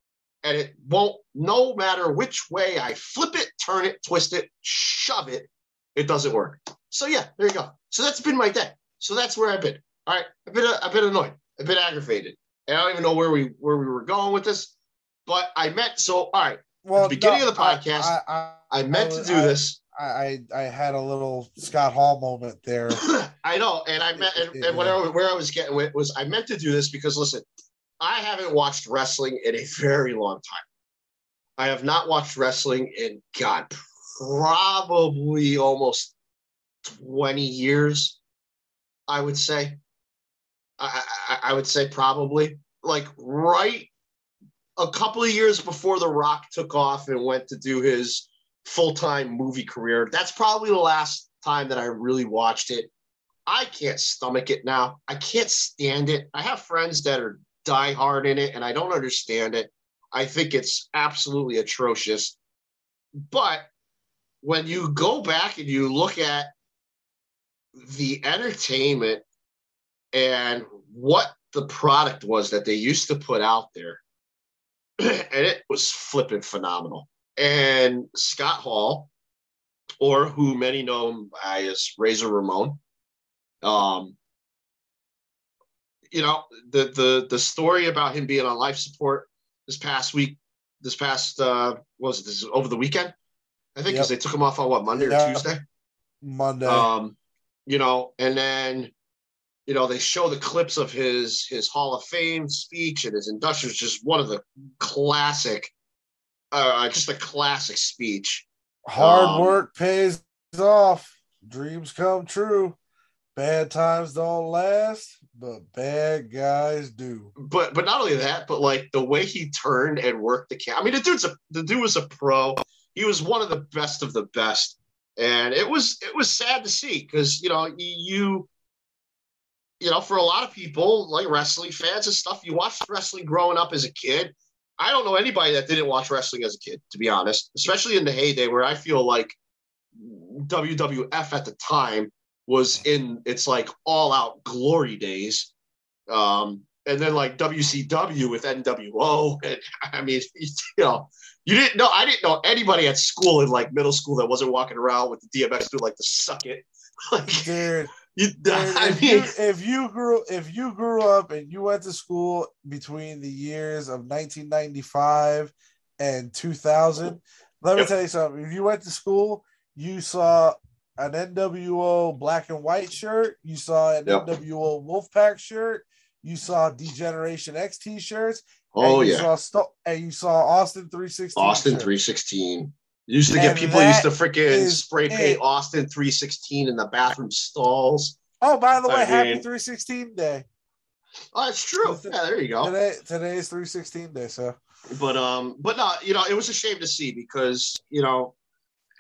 and it won't, no matter which way I flip it, turn it, twist it, shove it, it doesn't work. So, yeah, there you go. So that's been my day. So that's where I've been. All right. I've been annoyed. I've been aggravated. And I don't even know where we were going with this, but I meant, so, all right. Well, at the beginning of the podcast, I meant to do this. I had a little Scott Hall moment there. I know. And I meant, and where I was getting with was I meant to do this because, listen, I haven't watched wrestling in a very long time. I have not watched wrestling in, God, probably almost 20 years, I would say. I would say probably like right a couple of years before The Rock took off and went to do his full-time movie career. That's probably the last time that I really watched it. I can't stomach it now. I can't stand it. I have friends that are diehard in it, and I don't understand it. I think it's absolutely atrocious. But when you go back and you look at the entertainment and what the product was that they used to put out there, and it was flipping phenomenal. And Scott Hall, or who many know him by as Razor Ramon, you know, the story about him being on life support this past over the weekend, I think, because they took him off on Monday or Tuesday? Monday. You know, and then, you know, they show the clips of his Hall of Fame speech and his induction, which is one of the classic, just a classic speech. Hard work pays off. Dreams come true. Bad times don't last, but bad guys do. But not only that, but like the way he turned and worked the camera. I mean, the dude was a pro. He was one of the best, and it was sad to see because, you know, you know, for a lot of people, like wrestling fans and stuff, you watched wrestling growing up as a kid. I don't know anybody that didn't watch wrestling as a kid, to be honest, especially in the heyday where I feel like WWF at the time was in its, like, all-out glory days. And then, like, WCW with NWO. And, I mean, you know, I didn't know anybody at school in, like, middle school that wasn't walking around with the DMX dude, like, the suck it. Like, dude. If you grew up and you went to school between the years of 1995 and 2000, let me tell you something. If you went to school, you saw an NWO black and white shirt, you saw an NWO Wolfpack shirt, you saw D-Generation X t-shirts, and you saw Austin 316. Austin 316. People used to freaking spray paint Austin 316 in the bathroom stalls. Oh, by the way, happy 316 day. Oh, that's true. Yeah, there you go. Today is 316 day, so. But no, you know, it was a shame to see because, you know,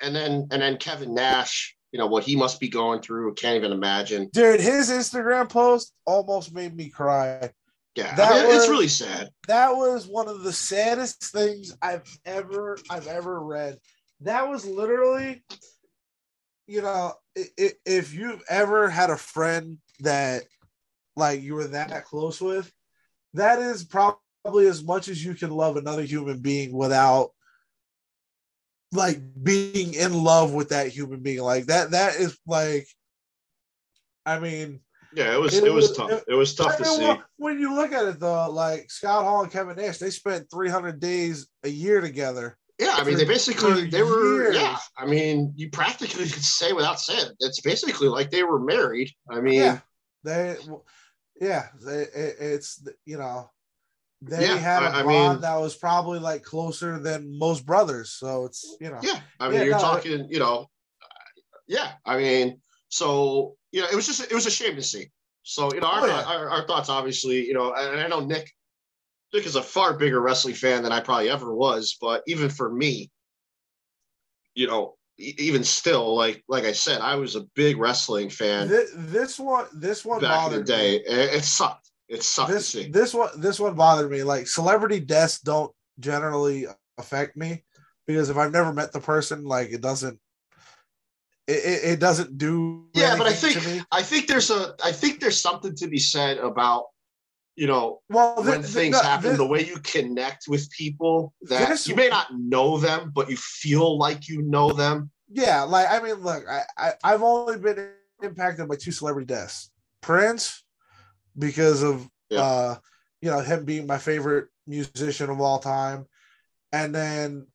and then Kevin Nash, you know, what he must be going through, can't even imagine. Dude, his Instagram post almost made me cry. Yeah, it's really sad. That was one of the saddest things I've ever read. That was literally, you know, if you've ever had a friend that, like, you were that close with, that is probably as much as you can love another human being without, like, being in love with that human being. Like, that is, like, I mean, Yeah, it was tough. It was tough to see. When you look at it, though, like Scott Hall and Kevin Nash, they spent 300 days a year together. Yeah, I mean, they were years. Yeah, I mean, you practically could say without saying, it's basically like they were married. I mean, they had a bond that was probably like closer than most brothers. So it's, you know. Yeah, I mean, it was just, it was a shame to see. So, you know, our thoughts, obviously, you know, and I know Nick is a far bigger wrestling fan than I probably ever was, but even for me, you know, even still, like I said, I was a big wrestling fan. This one back in the day, it sucked. It sucked to see. This one bothered me. Like, celebrity deaths don't generally affect me because if I've never met the person, like it doesn't do. Yeah, but I think there's something to be said about, you know, when things happen, the way you connect with people that you may not know them, but you feel like you know them. Yeah, like, I mean, look, I've only been impacted by two celebrity deaths. Prince, because of, you know, him being my favorite musician of all time. And then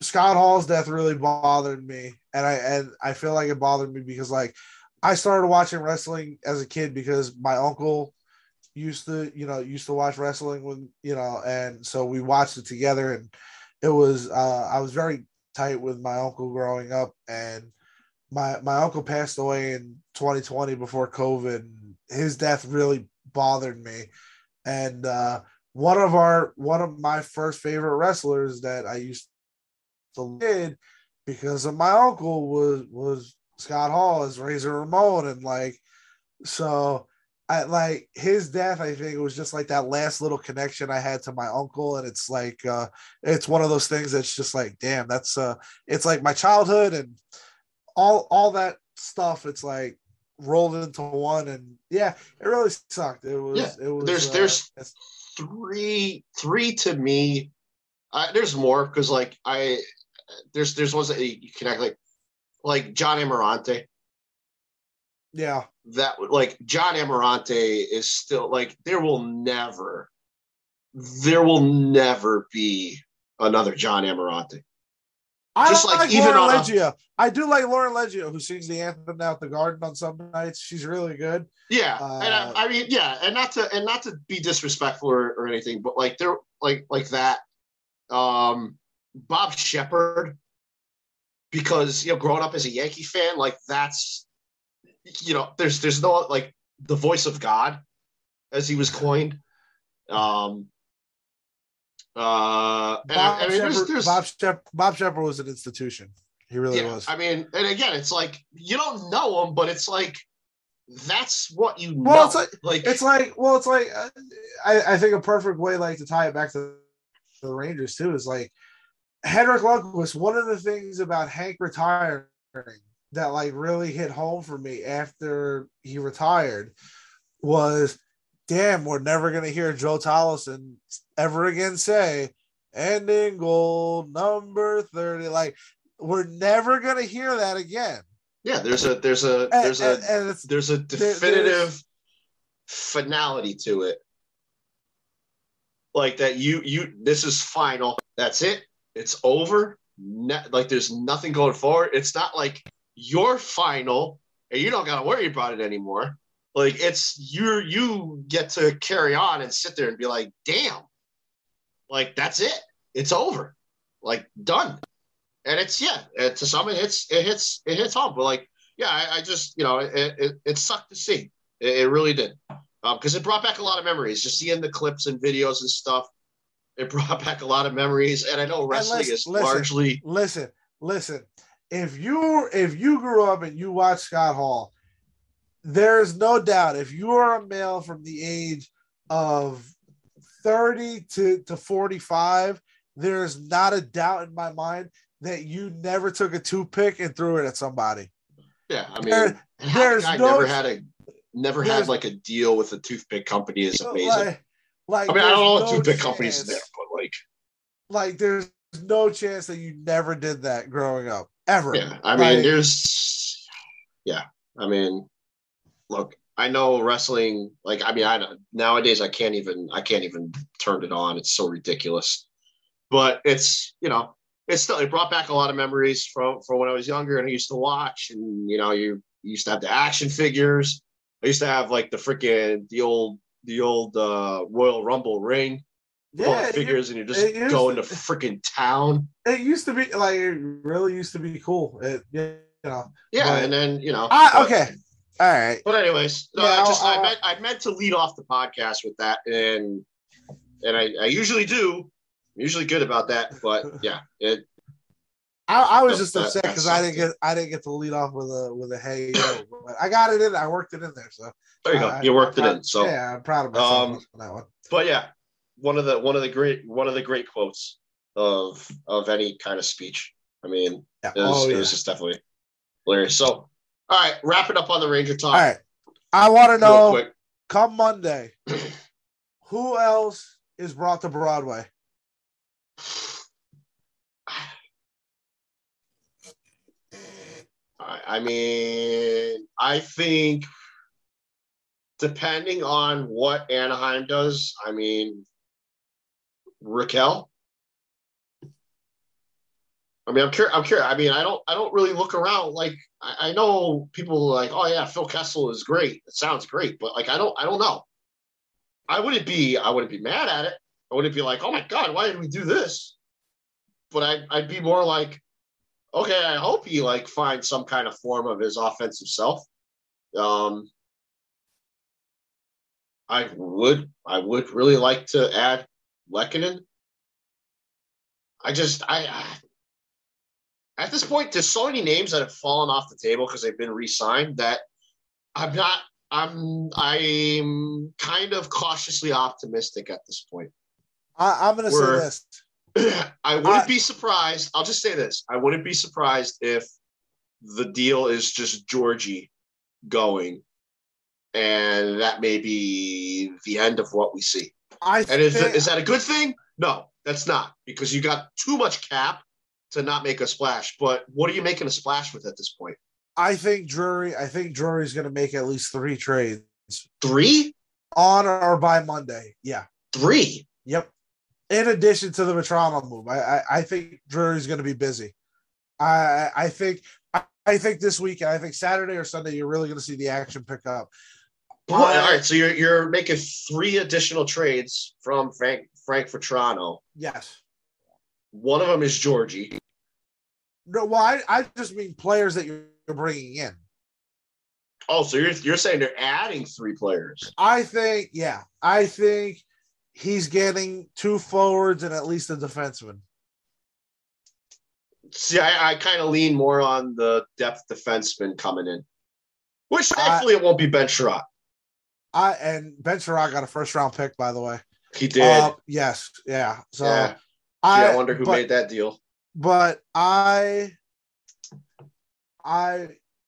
Scott Hall's death really bothered me. And I feel like it bothered me because, like, I started watching wrestling as a kid because my uncle used to watch wrestling when, you know, and so we watched it together, and it was I was very tight with my uncle growing up, and my uncle passed away in 2020 before COVID. And his death really bothered me. And one of my first favorite wrestlers that I used to love because of my uncle was Scott Hall as Razor Ramon. And like, so I like his death. I think it was just like that last little connection I had to my uncle, and it's like it's one of those things that's just like, damn, that's it's like my childhood and all that stuff. It's like rolled into one, and yeah, it really sucked. It was. Yeah. It was. There's three to me. There's more because like there's ones that you connect like John Amirante. Yeah. That like John Amirante is still like there will never be another John Amirante. I do like Lauren Leggio, who sings the anthem now at the Garden on some nights. She's really good. Yeah, and I mean, not to be disrespectful or anything, but like they're like that. Bob Shepherd, because, you know, growing up as a Yankee fan, like that's, you know, there's no like the voice of God, as he was coined. Bob Shepherd was an institution. He really was. I mean, and again, it's like you don't know him, but it's like that's what you know. Well, I think a perfect way like to tie it back to the Rangers too is like Henrik Lundqvist. One of the things about Hank retiring that like really hit home for me after he retired was, damn, we're never going to hear Joe Tollefson ever again say, and in goal number 30. Like, we're never going to hear that again. Yeah. There's a definitive finality to it. Like that this is final. That's it. It's over. Like there's nothing going forward. It's not like your final and you don't got to worry about it anymore. Like it's you get to carry on and sit there and be like, damn, like that's it. It's over, like done. And it's, to some it hits home. But like, yeah, I just, you know, it sucked to see. It really did. Because it brought back a lot of memories, just seeing the clips and videos and stuff. It brought back a lot of memories. And I know wrestling Listen. If you grew up and you watched Scott Hall, there's no doubt if you are a male from the age of 30 to 45, there's not a doubt in my mind that you never took a toothpick and threw it at somebody. Yeah, I mean, I never had like a deal with a toothpick company is amazing. I mean, I don't know what toothpick companies are there, but like there's no chance that you never did that growing up ever. Yeah, I mean, look, I know wrestling, like, I mean, nowadays I can't even turn it on. It's so ridiculous, but it's, you know, it's still, it brought back a lot of memories from when I was younger and I used to watch, and, you know, you used to have the action figures. I used to have like the old Royal Rumble ring. Yeah, figures, and you're just going to freaking town. It used to be like, it really used to be cool. And then, you know. Okay. All right. But anyways, no, yeah, I meant to lead off the podcast with that, and I usually do. I'm usually good about that, but yeah. I was just upset because I didn't get to lead off with a hey yo. But I got it in. I worked it in there. So there you go. You worked it in. So yeah, I'm proud of myself for that one. But yeah, one of the great quotes of any kind of speech. I mean, yeah. It was just definitely hilarious. So. All right, wrap it up on the Ranger talk. All right. I want to know, come Monday, who else is brought to Broadway? I mean, I think depending on what Anaheim does, I mean, Raquel. I mean, I'm curious. I mean, I don't really look around. Like, I know people are like, oh yeah, Phil Kessel is great. It sounds great, but like, I don't know. I wouldn't be mad at it. I wouldn't be like, oh my God, why did we do this? But I'd be more like, okay, I hope he like finds some kind of form of his offensive self. I would really like to add Lehkonen. At this point, there's so many names that have fallen off the table because they've been re-signed that I'm kind of cautiously optimistic at this point. I'm going to say this. I wouldn't be surprised. I'll just say this. I wouldn't be surprised if the deal is just Georgie going, and that may be the end of what we see. Is that a good thing? No, that's not, because you got too much cap to not make a splash. But what are you making a splash with at this point? I think Drury's going to make at least 3 trades. 3? On or by Monday. Yeah. 3? Yep. In addition to the Vatrano move, I think Drury's going to be busy. I think this weekend, I think Saturday or Sunday, you're really going to see the action pick up. All right, so you're making 3 additional trades from Frank Vatrano. Yes. One of them is Georgie. No, well, I just mean players that you're bringing in. Oh, so you're saying they're adding 3 players? I think he's getting 2 forwards and at least a defenseman. See, I kind of lean more on the depth defenseman coming in, which thankfully it won't be Ben Sherratt. Ben Sherratt got a first round pick, by the way. He did. Yes. Yeah. So. Yeah. I wonder who made that deal. But I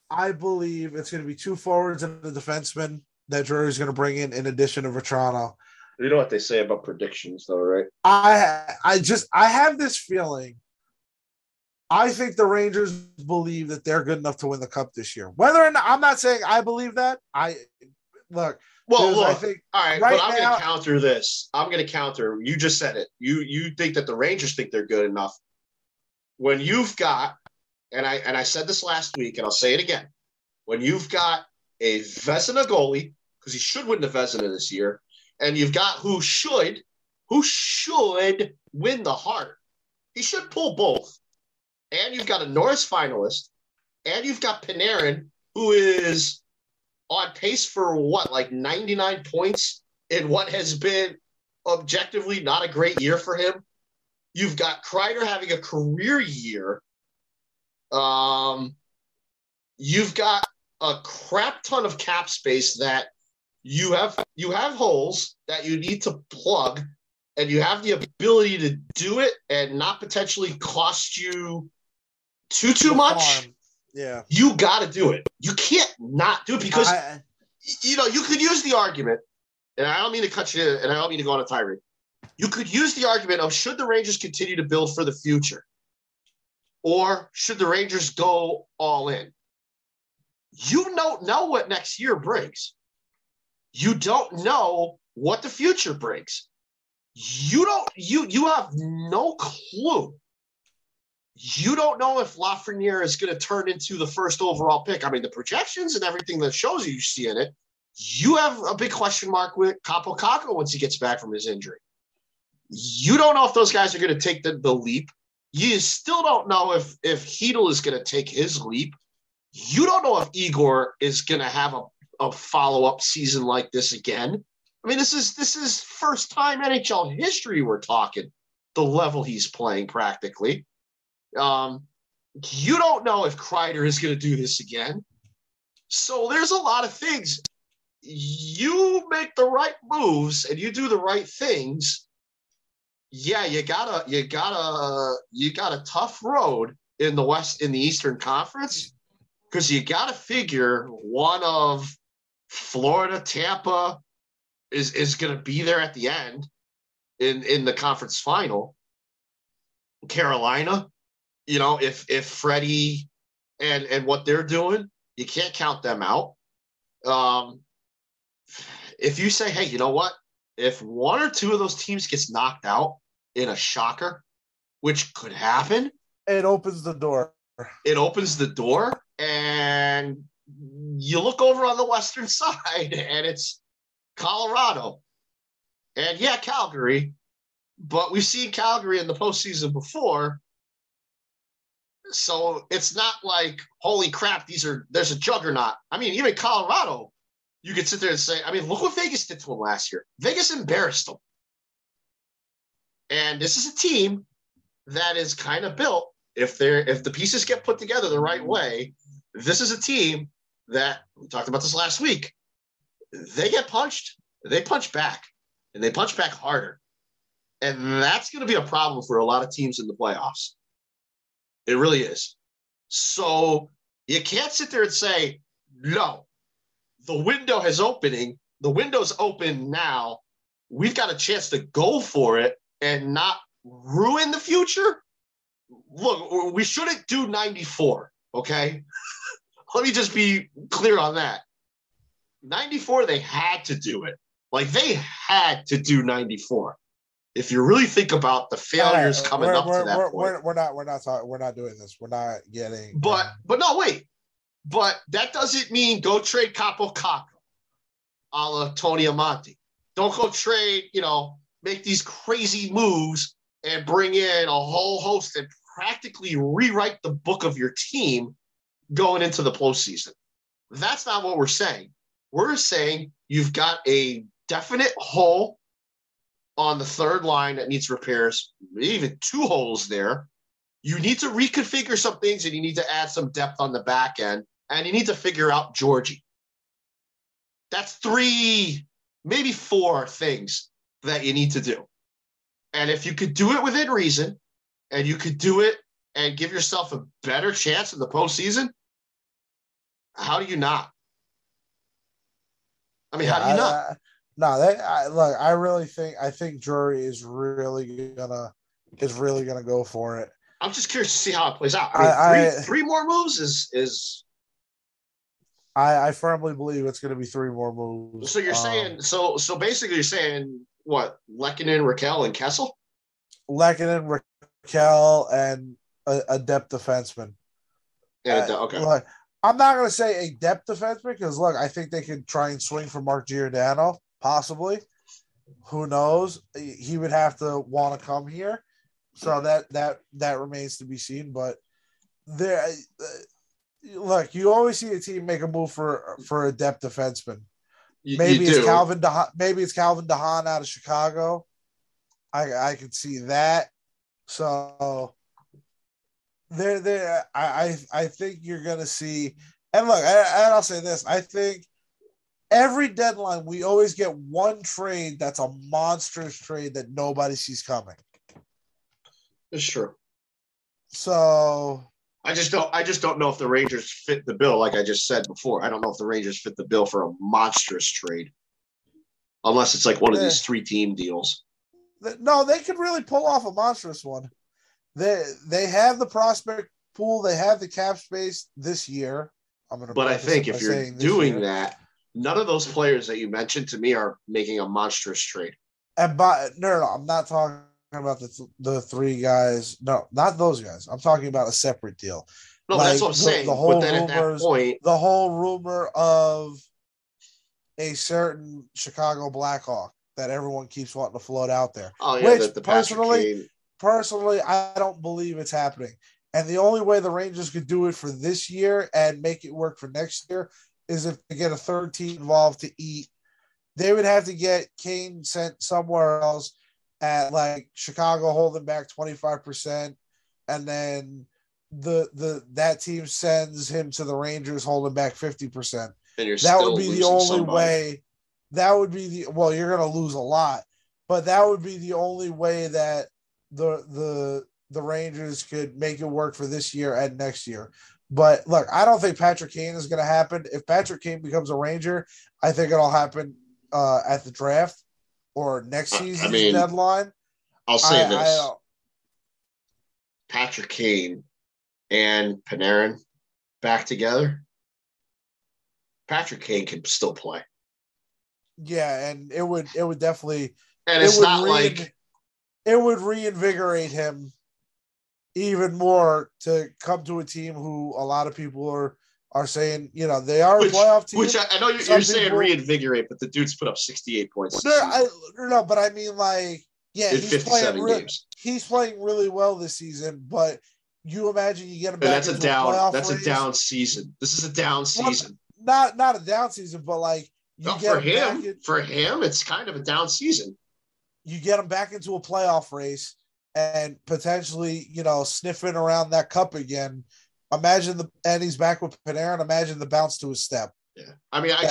believe it's going to be 2 forwards and a defenseman that Drury's going to bring in addition to Vatrano. You know what they say about predictions, though, right? I have this feeling. I think the Rangers believe that they're good enough to win the Cup this year. Whether or not, I'm not saying I believe that. I'm going to counter this. I'm going to counter. You just said it. You think that the Rangers think they're good enough when you've got, and I said this last week, and I'll say it again. When you've got a Vezina goalie, because he should win the Vezina this year, and you've got who should win the Hart. He should pull both. And you've got a Norris finalist, and you've got Panarin, who is on pace for what, like 99 points in what has been objectively not a great year for him. You've got Kreider having a career year. You've got a crap ton of cap space that you have holes that you need to plug, and you have the ability to do it and not potentially cost you too much. Yeah, you got to do it. You can't not do it because, you know, you could use the argument, and I don't mean to cut you in, and I don't mean to go on a tirade. You could use the argument of, should the Rangers continue to build for the future, or should the Rangers go all in? You don't know what next year brings. You don't know what the future brings. You have no clue. You don't know if Lafreniere is going to turn into the first overall pick. I mean, the projections and everything that shows you see in it, you have a big question mark with Kakko once he gets back from his injury. You don't know if those guys are going to take the leap. You still don't know if Hedel is going to take his leap. You don't know if Igor is going to have a follow-up season like this again. I mean, this is first time NHL history we're talking, the level he's playing practically. You don't know if Kreider is going to do this again. So there's a lot of things. You make the right moves and you do the right things. Yeah, you got a tough road in the West, in the Eastern Conference, because you got to figure one of Florida, Tampa is going to be there at the end in the conference final. Carolina, you know, if Freddie and what they're doing, you can't count them out. If you say, hey, you know what? If one or two of those teams gets knocked out in a shocker, which could happen, it opens the door. It opens the door, and you look over on the western side, and it's Colorado. And, yeah, Calgary, but we've seen Calgary in the postseason before. So it's not like, holy crap, there's a juggernaut. I mean, even Colorado, you could sit there and say, I mean, look what Vegas did to them last year. Vegas embarrassed them. And this is a team that is kind of built, if the pieces get put together the right way, this is a team that, we talked about this last week, they get punched, they punch back, and they punch back harder. And that's going to be a problem for a lot of teams in the playoffs. It really is. So you can't sit there and say, no, the window has opening. The window's open now. We've got a chance to go for it and not ruin the future. Look, we shouldn't do 94, okay? Let me just be clear on that. 94, they had to do it. Like, they had to do 94. If you really think about the failures coming up to that point, we're not doing this. We're not getting. But no, wait. But that doesn't mean go trade Kakko, a la Tony Amonte. Don't go trade. You know, make these crazy moves and bring in a whole host and practically rewrite the book of your team going into the postseason. That's not what we're saying. We're saying you've got a definite hole on the third line that needs repairs, even two holes there. You need to reconfigure some things, and you need to add some depth on the back end, and you need to figure out Georgie. That's three, maybe four things that you need to do. And if you could do it within reason, and you could do it and give yourself a better chance in the postseason, how do you not? I mean, how do you not? No, look. I think Drury is really gonna go for it. I'm just curious to see how it plays out. I mean, three more moves is. I firmly believe it's gonna be three more moves. So you're saying so basically you're saying what? Lehkonen, Raquel, and Kessel. Lehkonen, Raquel, and a depth defenseman. Yeah. Okay. Look, I'm not going to say a depth defenseman because, look, I think they could try and swing for Mark Giordano, possibly. Who knows? He would have to want to come here. So that remains to be seen. But, look, you always see a team make a move for a depth defenseman. Maybe it's Calvin DeHaan out of Chicago. I could see that. So... There. I think you're gonna see, and look, and I'll say this: I think every deadline we always get one trade that's a monstrous trade that nobody sees coming. It's true. So I just don't know if the Rangers fit the bill. Like I just said before, I don't know if the Rangers fit the bill for a monstrous trade, unless it's like one of these three-team deals. No, they could really pull off a monstrous one. They have the prospect pool. They have the cap space this year. But I think if you're doing that, none of those players that you mentioned to me are making a monstrous trade. And by, no, I'm not talking about the three guys. No, not those guys. I'm talking about a separate deal. No, like, that's what I'm saying. The whole, at that point, the whole rumor of a certain Chicago Blackhawk that everyone keeps wanting to float out there. Oh, yeah, which, the personally, I don't believe it's happening. And the only way the Rangers could do it for this year and make it work for next year is if they get a third team involved to eat. They would have to get Kane sent somewhere else at, like, Chicago holding back 25%, and then that team sends him to the Rangers holding back 50%. That would be the only way. That would be well, you're going to lose a lot, but that would be the only way that the Rangers could make it work for this year and next year. But look, I don't think Patrick Kane is going to happen. If Patrick Kane becomes a Ranger, I think it'll happen at the draft or next season's deadline. I'll say this: Patrick Kane and Panarin back together. Patrick Kane can still play. Yeah, and it would definitely, and it's it would reinvigorate him even more to come to a team who a lot of people are saying, you know, they are a playoff team. Which I know you're saying reinvigorate, but the dude's put up 68 points. No, but I mean, like, yeah, he's playing really well this season, but you imagine you get him back. That's a down. That's a down season. This is a down season. Not a down season, but like for him, it's kind of a down season. You get him back into a playoff race and potentially, you know, sniffing around that cup again. Imagine and he's back with Panarin. Imagine the bounce to his step. Yeah. I mean, I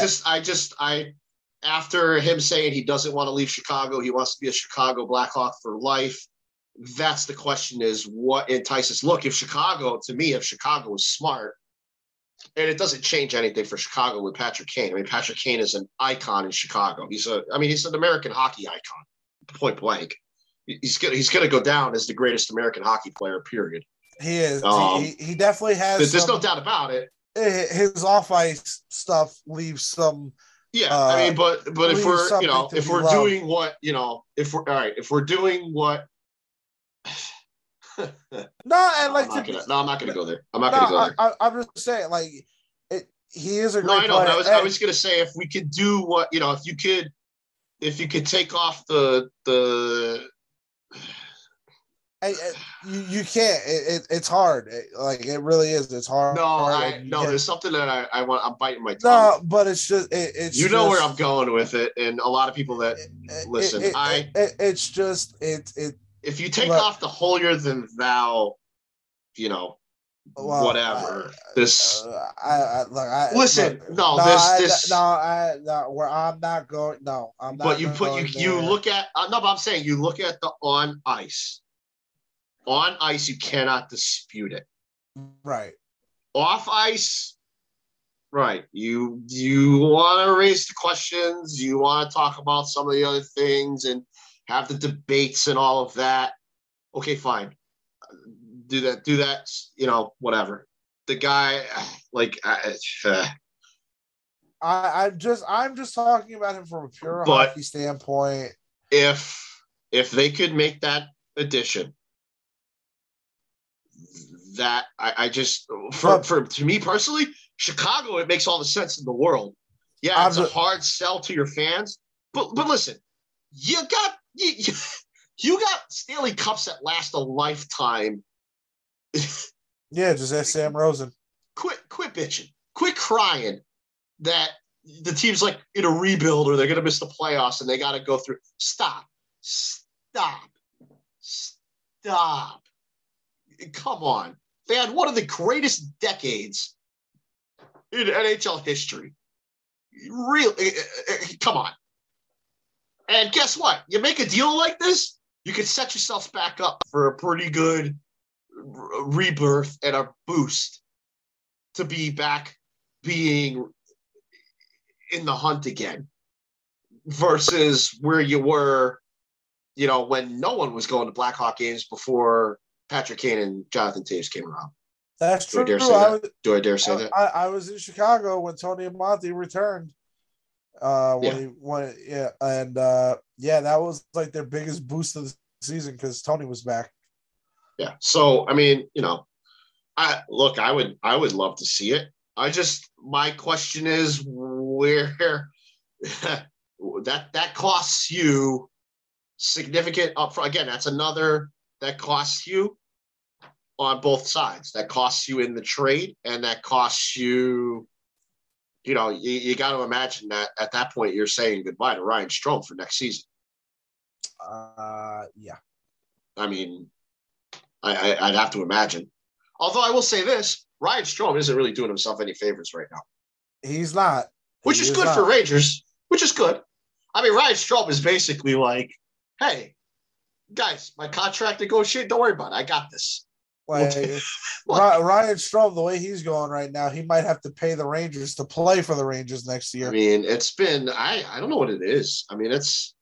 after him saying he doesn't want to leave Chicago, he wants to be a Chicago Blackhawk for life. That's the question, is what entices. Look, if Chicago is smart, and it doesn't change anything for Chicago with Patrick Kane. I mean, Patrick Kane is an icon in Chicago. He's an American hockey icon. Point blank, he's gonna go down as the greatest American hockey player. Period. He is. He definitely has. There's no doubt about it. His off ice stuff leaves some. Yeah, I mean, but if we're doing what. I'm not gonna go there. I'm just saying, like, he is a great player. But I was gonna say, if we could do what, you know, if you could take off the. You can't. It's hard. It really is. It's hard. There's something that I want. I'm biting my tongue. No, but it's just. You know where I'm going with it, and a lot of people that listen. If you take off the holier than thou, you know, whatever. I'm saying you look at the on ice. On ice, you cannot dispute it. Right. Off ice, right. You want to raise the questions. You want to talk about some of the other things and have the debates and all of that. Okay, fine. Do that, you know, whatever. The guy, like... I'm just talking about him from a pure hockey standpoint. If they could make that addition, that to me personally, Chicago, it makes all the sense in the world. Yeah, it's a hard sell to your fans. But listen, you got Stanley Cups that last a lifetime. Yeah, just ask Sam Rosen. Quit bitching. Quit crying that the team's like in a rebuild or they're going to miss the playoffs and they got to go through. Stop. Come on. They had one of the greatest decades in NHL history. Really? Come on. And guess what? You make a deal like this, you can set yourself back up for a pretty good rebirth and a boost to be back being in the hunt again versus where you were, you know, when no one was going to Blackhawk games before Patrick Kane and Jonathan Toews came around. That's true. Do I dare say that? I was in Chicago when Tony Amirante returned That was like their biggest boost of the season because Tony was back. Yeah. So, I mean, you know, I would love to see it. My question is where that costs you significant upfront. Again, that's another that costs you on both sides. That costs you in the trade, and that costs you. You know, you got to imagine that at that point you're saying goodbye to Ryan Strome for next season. Yeah. I mean, I'd have to imagine. Although I will say this, Ryan Strome isn't really doing himself any favors right now. He's not. Which is good for Rangers, which is good. I mean, Ryan Strome is basically like, hey, guys, my contract negotiated, don't worry about it. I got this. Like Ryan Strome, the way he's going right now, he might have to pay the Rangers to play for the Rangers next year. I mean, it's been I don't know what it is. I mean, it's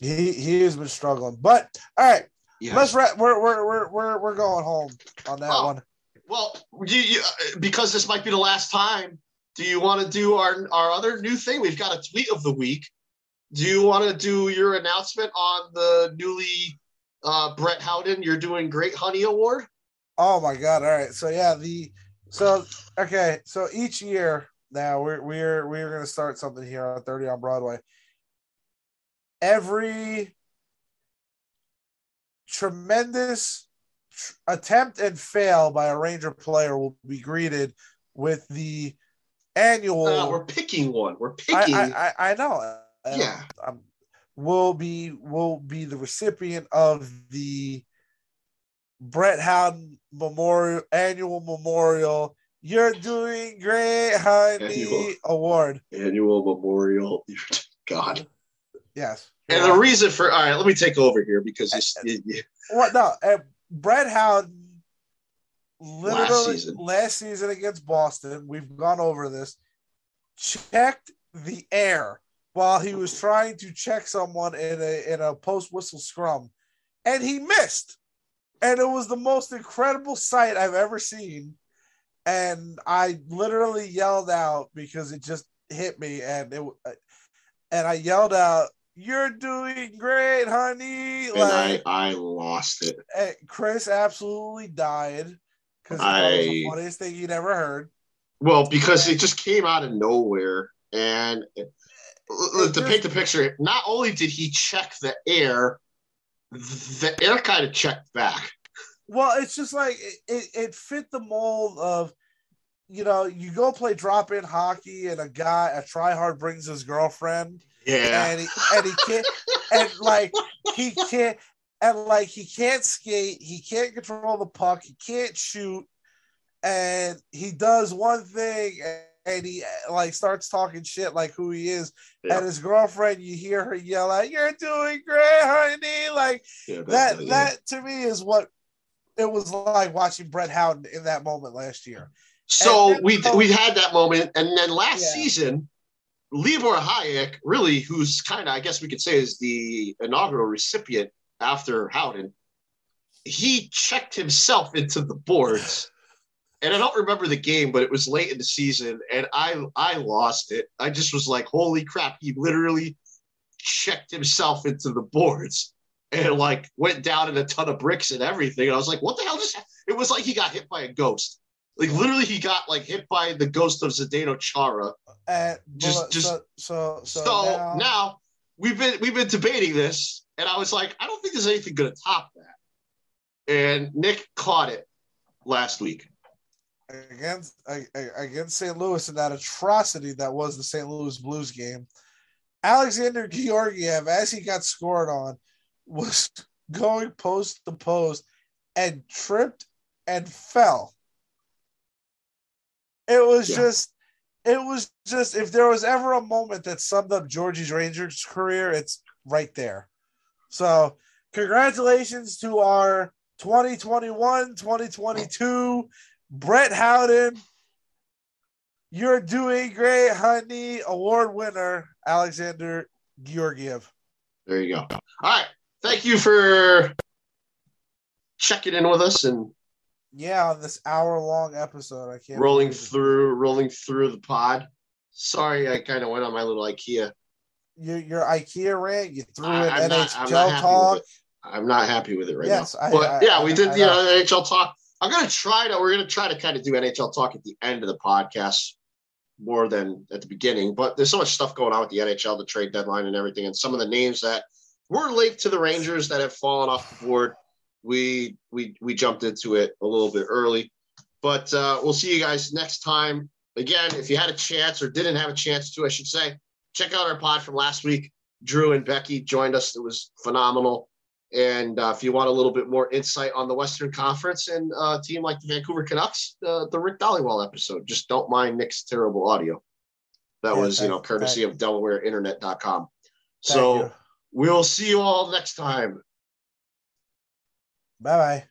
he has been struggling. But all right, yeah. Let's we're going home on that one. Well, you, because this might be the last time. Do you want to do our other new thing? We've got a tweet of the week. Do you want to do your announcement on the newly Brett Howden, you're doing great, honey award? Oh my God! All right, so yeah, so each year now we're going to start something here on 30 on Broadway. Every tremendous attempt and fail by a Ranger player will be greeted with the annual. We're picking one. We're picking. I know. Yeah. Will be the recipient of the Brett Howden annual memorial. You're doing great, honey. Award. Annual memorial. God. Yes. And the reason for all right, let me take over here because Brett Howden literally last season against Boston. We've gone over this. Checked the air while he was trying to check someone in a post-whistle scrum, and he missed. And it was the most incredible sight I've ever seen. And I literally yelled out because it just hit me, and I yelled out, "You're doing great, honey!" And like, I lost it. And Chris absolutely died because it was the funniest thing he'd ever heard. Well, because it just came out of nowhere, and. To paint the picture, not only did he check the air, the air kind of checked back. Well, it's just like it fit the mold of, you know, you go play drop-in hockey and a tryhard brings his girlfriend. Yeah. And he can't skate, he can't control the puck, he can't shoot, and he does one thing and he starts talking shit like who he is, yeah. And his girlfriend, you hear her yell out, "You're doing great, honey!" That to me is what it was like watching Brett Howden in that moment last year. So then, we had that moment, and then last season, Libor Hayek, really, who's kind of, I guess we could say, is the inaugural recipient after Howden. He checked himself into the boards. And I don't remember the game, but it was late in the season, and I lost it. I just was like, holy crap, he literally checked himself into the boards and, went down in a ton of bricks and everything. And I was like, what the hell just happened? It was like he got hit by a ghost. Like, literally, he got, hit by the ghost of Zdeno Chara. Now we've been debating this, and I was like, I don't think there's anything going to top that. And Nick caught it last week. Against St. Louis in that atrocity that was the St. Louis Blues game. Alexander Georgiev, as he got scored on, was going post to post and tripped and fell. It was just if there was ever a moment that summed up Georgie's Rangers career, it's right there. So congratulations to our 2021, 2022 Brett Howden, "You're doing great, honey" award winner, Alexander Georgiev. There you go. All right. Thank you for checking in with us and on this hour-long episode. I can't rolling through the pod. Sorry, I kind of went on my little IKEA. Your IKEA rant, you threw in NHL talk. I'm not happy with it right now. We did NHL talk. We're going to try to kind of do NHL talk at the end of the podcast more than at the beginning. But there's so much stuff going on with the NHL, the trade deadline and everything. And some of the names that were linked to the Rangers that have fallen off the board, we jumped into it a little bit early. But we'll see you guys next time. Again, if you had a chance or didn't have a chance to, I should say, check out our pod from last week. Drew and Becky joined us. It was phenomenal. And if you want a little bit more insight on the Western Conference and a team like the Vancouver Canucks, the Rick Dhaliwal episode, just don't mind Nick's terrible audio. That was, courtesy of DelawareInternet.com. So we'll see you all next time. Bye-bye.